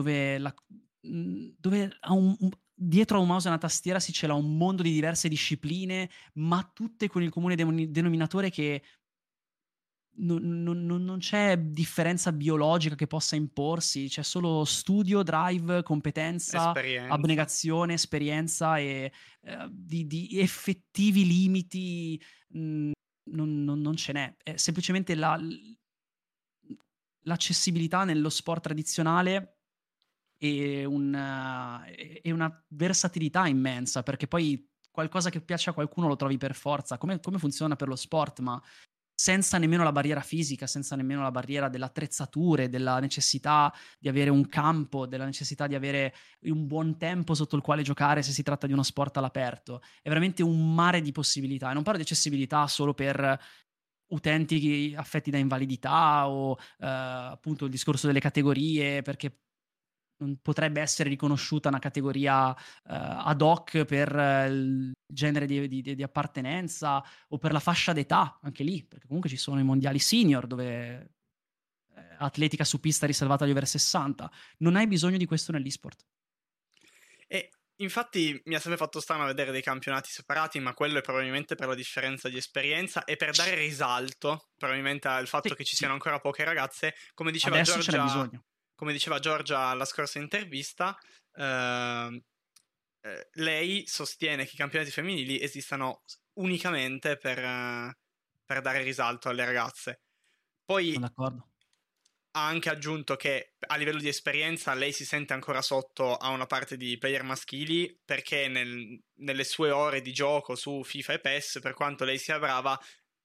dietro a un mouse e una tastiera si cela un mondo di diverse discipline, ma tutte con il comune denominatore che non c'è differenza biologica che possa imporsi, c'è solo studio, drive, competenza, esperienza, abnegazione, esperienza e di effettivi limiti non ce n'è. È semplicemente l'accessibilità nello sport tradizionale e una versatilità immensa, perché poi qualcosa che piace a qualcuno lo trovi per forza, come funziona per lo sport, ma senza nemmeno la barriera fisica, senza nemmeno la barriera delle attrezzature, della necessità di avere un campo, della necessità di avere un buon tempo sotto il quale giocare se si tratta di uno sport all'aperto. È veramente un mare di possibilità, e non parlo di accessibilità solo per utenti affetti da invalidità o appunto il discorso delle categorie, perché non potrebbe essere riconosciuta una categoria ad hoc per il genere di appartenenza o per la fascia d'età, anche lì, perché comunque ci sono i mondiali senior dove atletica su pista riservata agli over 60. Non hai bisogno di questo nell'esport. E infatti mi ha sempre fatto strano vedere dei campionati separati, ma quello è probabilmente per la differenza di esperienza e per dare risalto probabilmente al fatto che ci siano ancora poche ragazze. Come diceva adesso Giorgia, ce n'è bisogno. Come diceva Giorgia alla scorsa intervista, lei sostiene che i campionati femminili esistano unicamente per dare risalto alle ragazze. Poi ha anche aggiunto che a livello di esperienza lei si sente ancora sotto a una parte di player maschili, perché nelle sue ore di gioco su FIFA e PES, per quanto lei sia brava,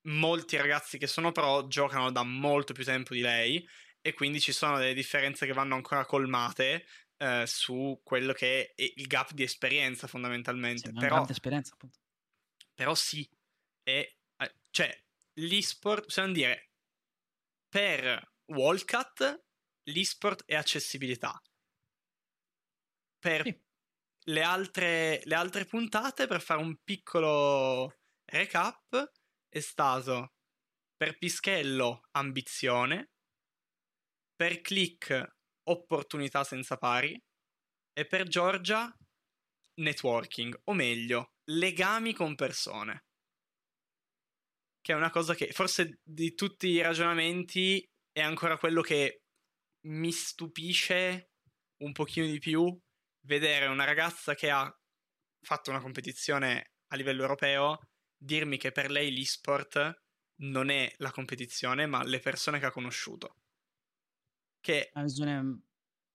molti ragazzi che sono pro giocano da molto più tempo di lei, e quindi ci sono delle differenze che vanno ancora colmate su quello che è il gap di esperienza, fondamentalmente. Sì, però, esperienza, appunto. Però sì, e, cioè l'esport, possiamo dire, per Wolcat l'esport è accessibilità. Per sì. le altre puntate, per fare un piccolo recap, è stato per Pischello ambizione, per Click opportunità senza pari e per Giorgia networking, o meglio legami con persone, che è una cosa che forse di tutti i ragionamenti è ancora quello che mi stupisce un pochino di più, vedere una ragazza che ha fatto una competizione a livello europeo dirmi che per lei l'esport non è la competizione ma le persone che ha conosciuto. Che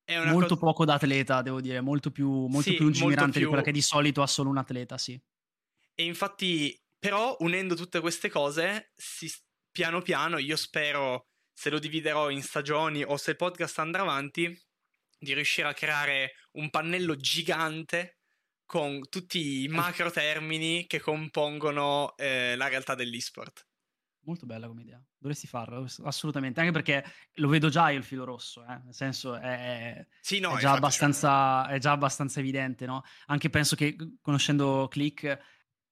è una molto poco da atleta, devo dire, molto più lungimirante di quella che di solito ha solo un atleta, sì. E infatti, però, unendo tutte queste cose, piano piano, io spero, se lo dividerò in stagioni o se il podcast andrà avanti, di riuscire a creare un pannello gigante con tutti i macro termini che compongono la realtà dell'esport. Molto bella come idea, dovresti farlo, assolutamente, anche perché lo vedo già io il filo rosso, nel senso è già abbastanza evidente, no? Anche penso che, conoscendo Click,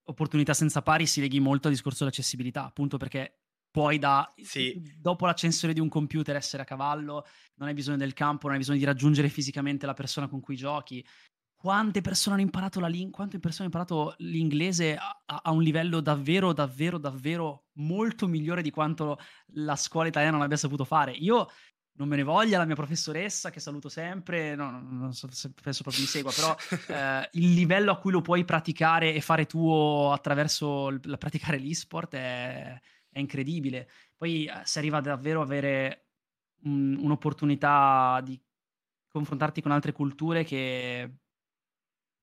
opportunità senza pari si leghi molto al discorso dell'accessibilità, appunto perché puoi dopo la censura di un computer essere a cavallo, non hai bisogno del campo, non hai bisogno di raggiungere fisicamente la persona con cui giochi. Quante persone hanno imparato quante persone hanno imparato l'inglese a un livello davvero, davvero, davvero molto migliore di quanto la scuola italiana l'abbia saputo fare. Io, non me ne voglia la mia professoressa, che saluto sempre, non so se penso proprio mi segua, però il livello a cui lo puoi praticare e fare tuo attraverso praticare l'esport è incredibile. Poi si arriva davvero a avere un'opportunità di confrontarti con altre culture che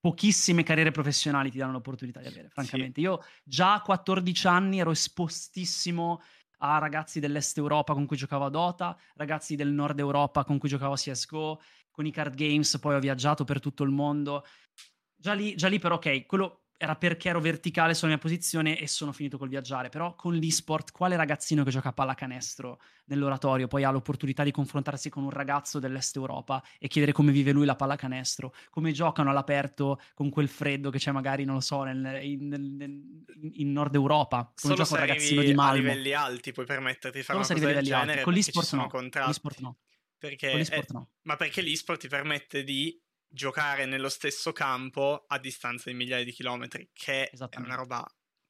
pochissime carriere professionali ti danno l'opportunità di avere, francamente. Sì. Io già a 14 anni ero espostissimo a ragazzi dell'est Europa con cui giocavo a Dota, ragazzi del nord Europa con cui giocavo a CSGO, con i card games poi ho viaggiato per tutto il mondo. Già lì però ok, quello era perché ero verticale sulla mia posizione e sono finito col viaggiare, però con l'esport quale ragazzino che gioca a pallacanestro nell'oratorio poi ha l'opportunità di confrontarsi con un ragazzo dell'est Europa e chiedere come vive lui la pallacanestro, come giocano all'aperto con quel freddo che c'è magari, non lo so, in nord Europa, come gioca un ragazzino di Malmo. Solo a livelli alti puoi permetterti di fare una cosa del genere, con l'esport no. Ma perché l'esport ti permette di giocare nello stesso campo a distanza di migliaia di chilometri, che è una roba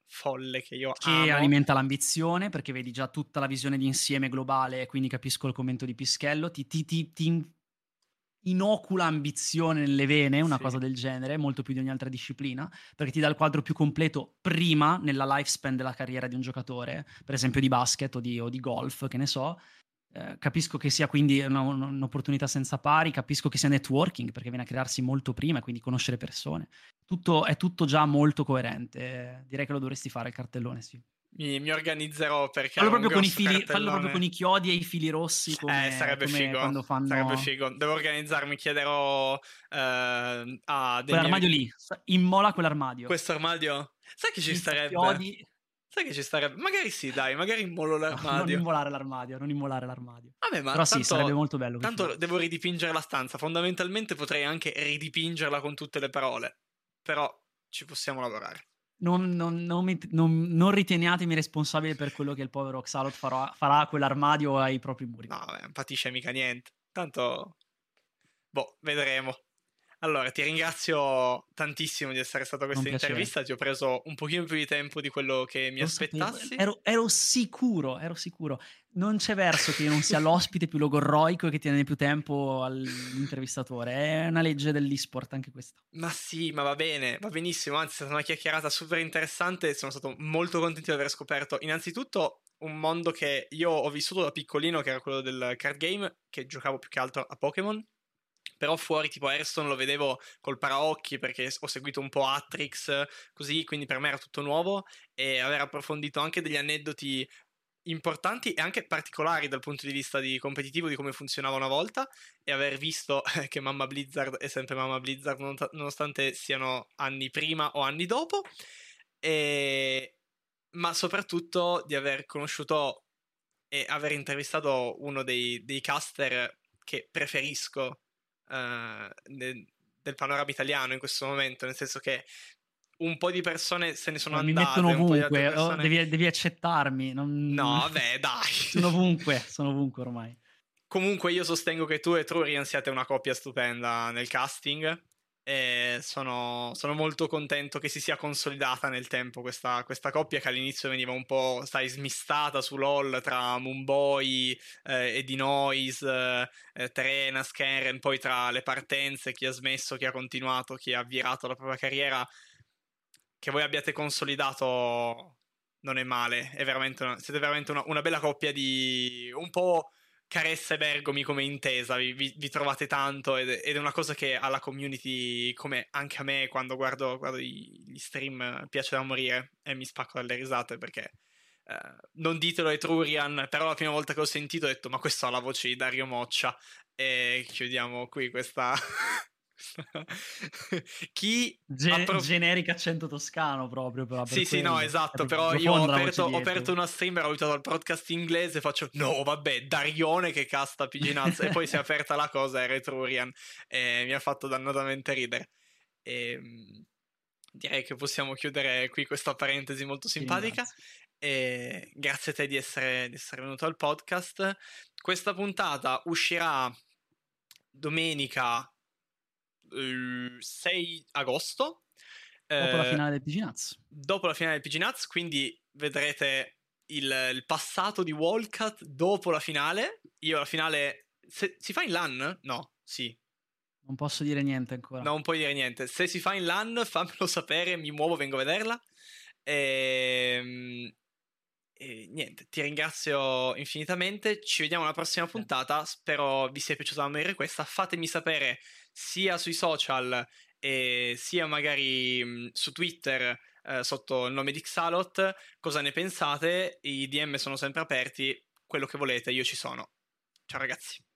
folle che io amo. Che alimenta l'ambizione, perché vedi già tutta la visione di insieme globale, quindi capisco il commento di Pischello, ti inocula ambizione nelle vene, una cosa del genere, molto più di ogni altra disciplina, perché ti dà il quadro più completo prima nella lifespan della carriera di un giocatore, per esempio di basket o di golf, che ne so. Capisco che sia quindi un'opportunità senza pari, capisco che sia networking perché viene a crearsi molto prima, quindi conoscere persone, è tutto già molto coerente. Direi che lo dovresti fare il cartellone, sì. Mi organizzerò perché fallo proprio con i chiodi e i fili rossi, come sarebbe figo. Sarebbe figo. Devo organizzarmi, chiederò a quell'armadio lì, immola quell'armadio, questo armadio, sai che ci starebbe? Chiodi. Sai che ci starebbe? Magari sì, dai, magari immolo l'armadio. No, non immolare l'armadio. Vabbè, ma però tanto, sì, sarebbe molto bello. Tanto devo ridipingere la stanza, fondamentalmente potrei anche ridipingerla con tutte le parole, però ci possiamo lavorare. Non riteniatemi responsabile per quello che il povero Xalot farà a quell'armadio ai propri muri. No, non patisce mica niente. Tanto, boh, vedremo. Allora, ti ringrazio tantissimo di essere stato a questa intervista. Ti ho preso un pochino più di tempo di quello che mi aspettassi. Ero sicuro. Non c'è verso che io non sia l'ospite più logorroico e che tiene più tempo all'intervistatore. È una legge dell'esport anche questa. Ma sì, ma va bene, va benissimo. Anzi, è stata una chiacchierata super interessante. Sono stato molto contento di aver scoperto innanzitutto un mondo che io ho vissuto da piccolino, che era quello del card game, che giocavo più che altro a Pokémon. Però fuori, tipo Arston, lo vedevo col paraocchi perché ho seguito un po' Atrax, così, quindi per me era tutto nuovo, e aver approfondito anche degli aneddoti importanti e anche particolari dal punto di vista di competitivo, di come funzionava una volta, e aver visto che Mamma Blizzard è sempre Mamma Blizzard nonostante siano anni prima o anni dopo, ma soprattutto di aver conosciuto e aver intervistato uno dei caster che preferisco del panorama italiano in questo momento, nel senso che un po' di persone se ne sono andate, mi mettono ovunque, persone... devi accettarmi, no vabbè dai, sono ovunque ormai. Comunque io sostengo che tu e Trurian siate una coppia stupenda nel casting e sono molto contento che si sia consolidata nel tempo questa coppia, che all'inizio veniva un po' smistata su LOL tra Mumboy, Edinois, Trena, Scanren, poi tra le partenze, chi ha smesso, chi ha continuato, chi ha virato la propria carriera. Che voi abbiate consolidato non è male, è veramente siete veramente una bella coppia di un po' Caressa e Bergomi come intesa, vi trovate tanto ed è una cosa che alla community, come anche a me quando guardo gli stream, piace da morire e mi spacco dalle risate perché non ditelo a Trurian, però la prima volta che l'ho sentito ho detto ma questo ha la voce di Dario Moccia, e chiudiamo qui questa... chi generica accento toscano proprio però, per sì quello. No esatto, però io ho aperto una stream, ero abituato al podcast inglese, faccio no vabbè Darione che casta Piginazzo e poi si è aperta la cosa, era Trurian, e mi ha fatto dannatamente ridere, e direi che possiamo chiudere qui questa parentesi molto simpatica. E grazie a te di essere venuto al podcast. Questa puntata uscirà domenica 6 agosto dopo la finale del PGNaz. Quindi vedrete il passato di Wolcat dopo la finale. Io la finale si fa in LAN? No, sì. Non posso dire niente ancora. Non puoi dire niente. Se si fa in LAN fammelo sapere, mi muovo, vengo a vederla. E niente, ti ringrazio infinitamente. Ci vediamo alla prossima puntata. Spero vi sia piaciuta la mia questa. Fatemi sapere sia sui social sia magari su Twitter sotto il nome di Xalot cosa ne pensate. I DM sono sempre aperti, quello che volete, io ci sono. Ciao ragazzi.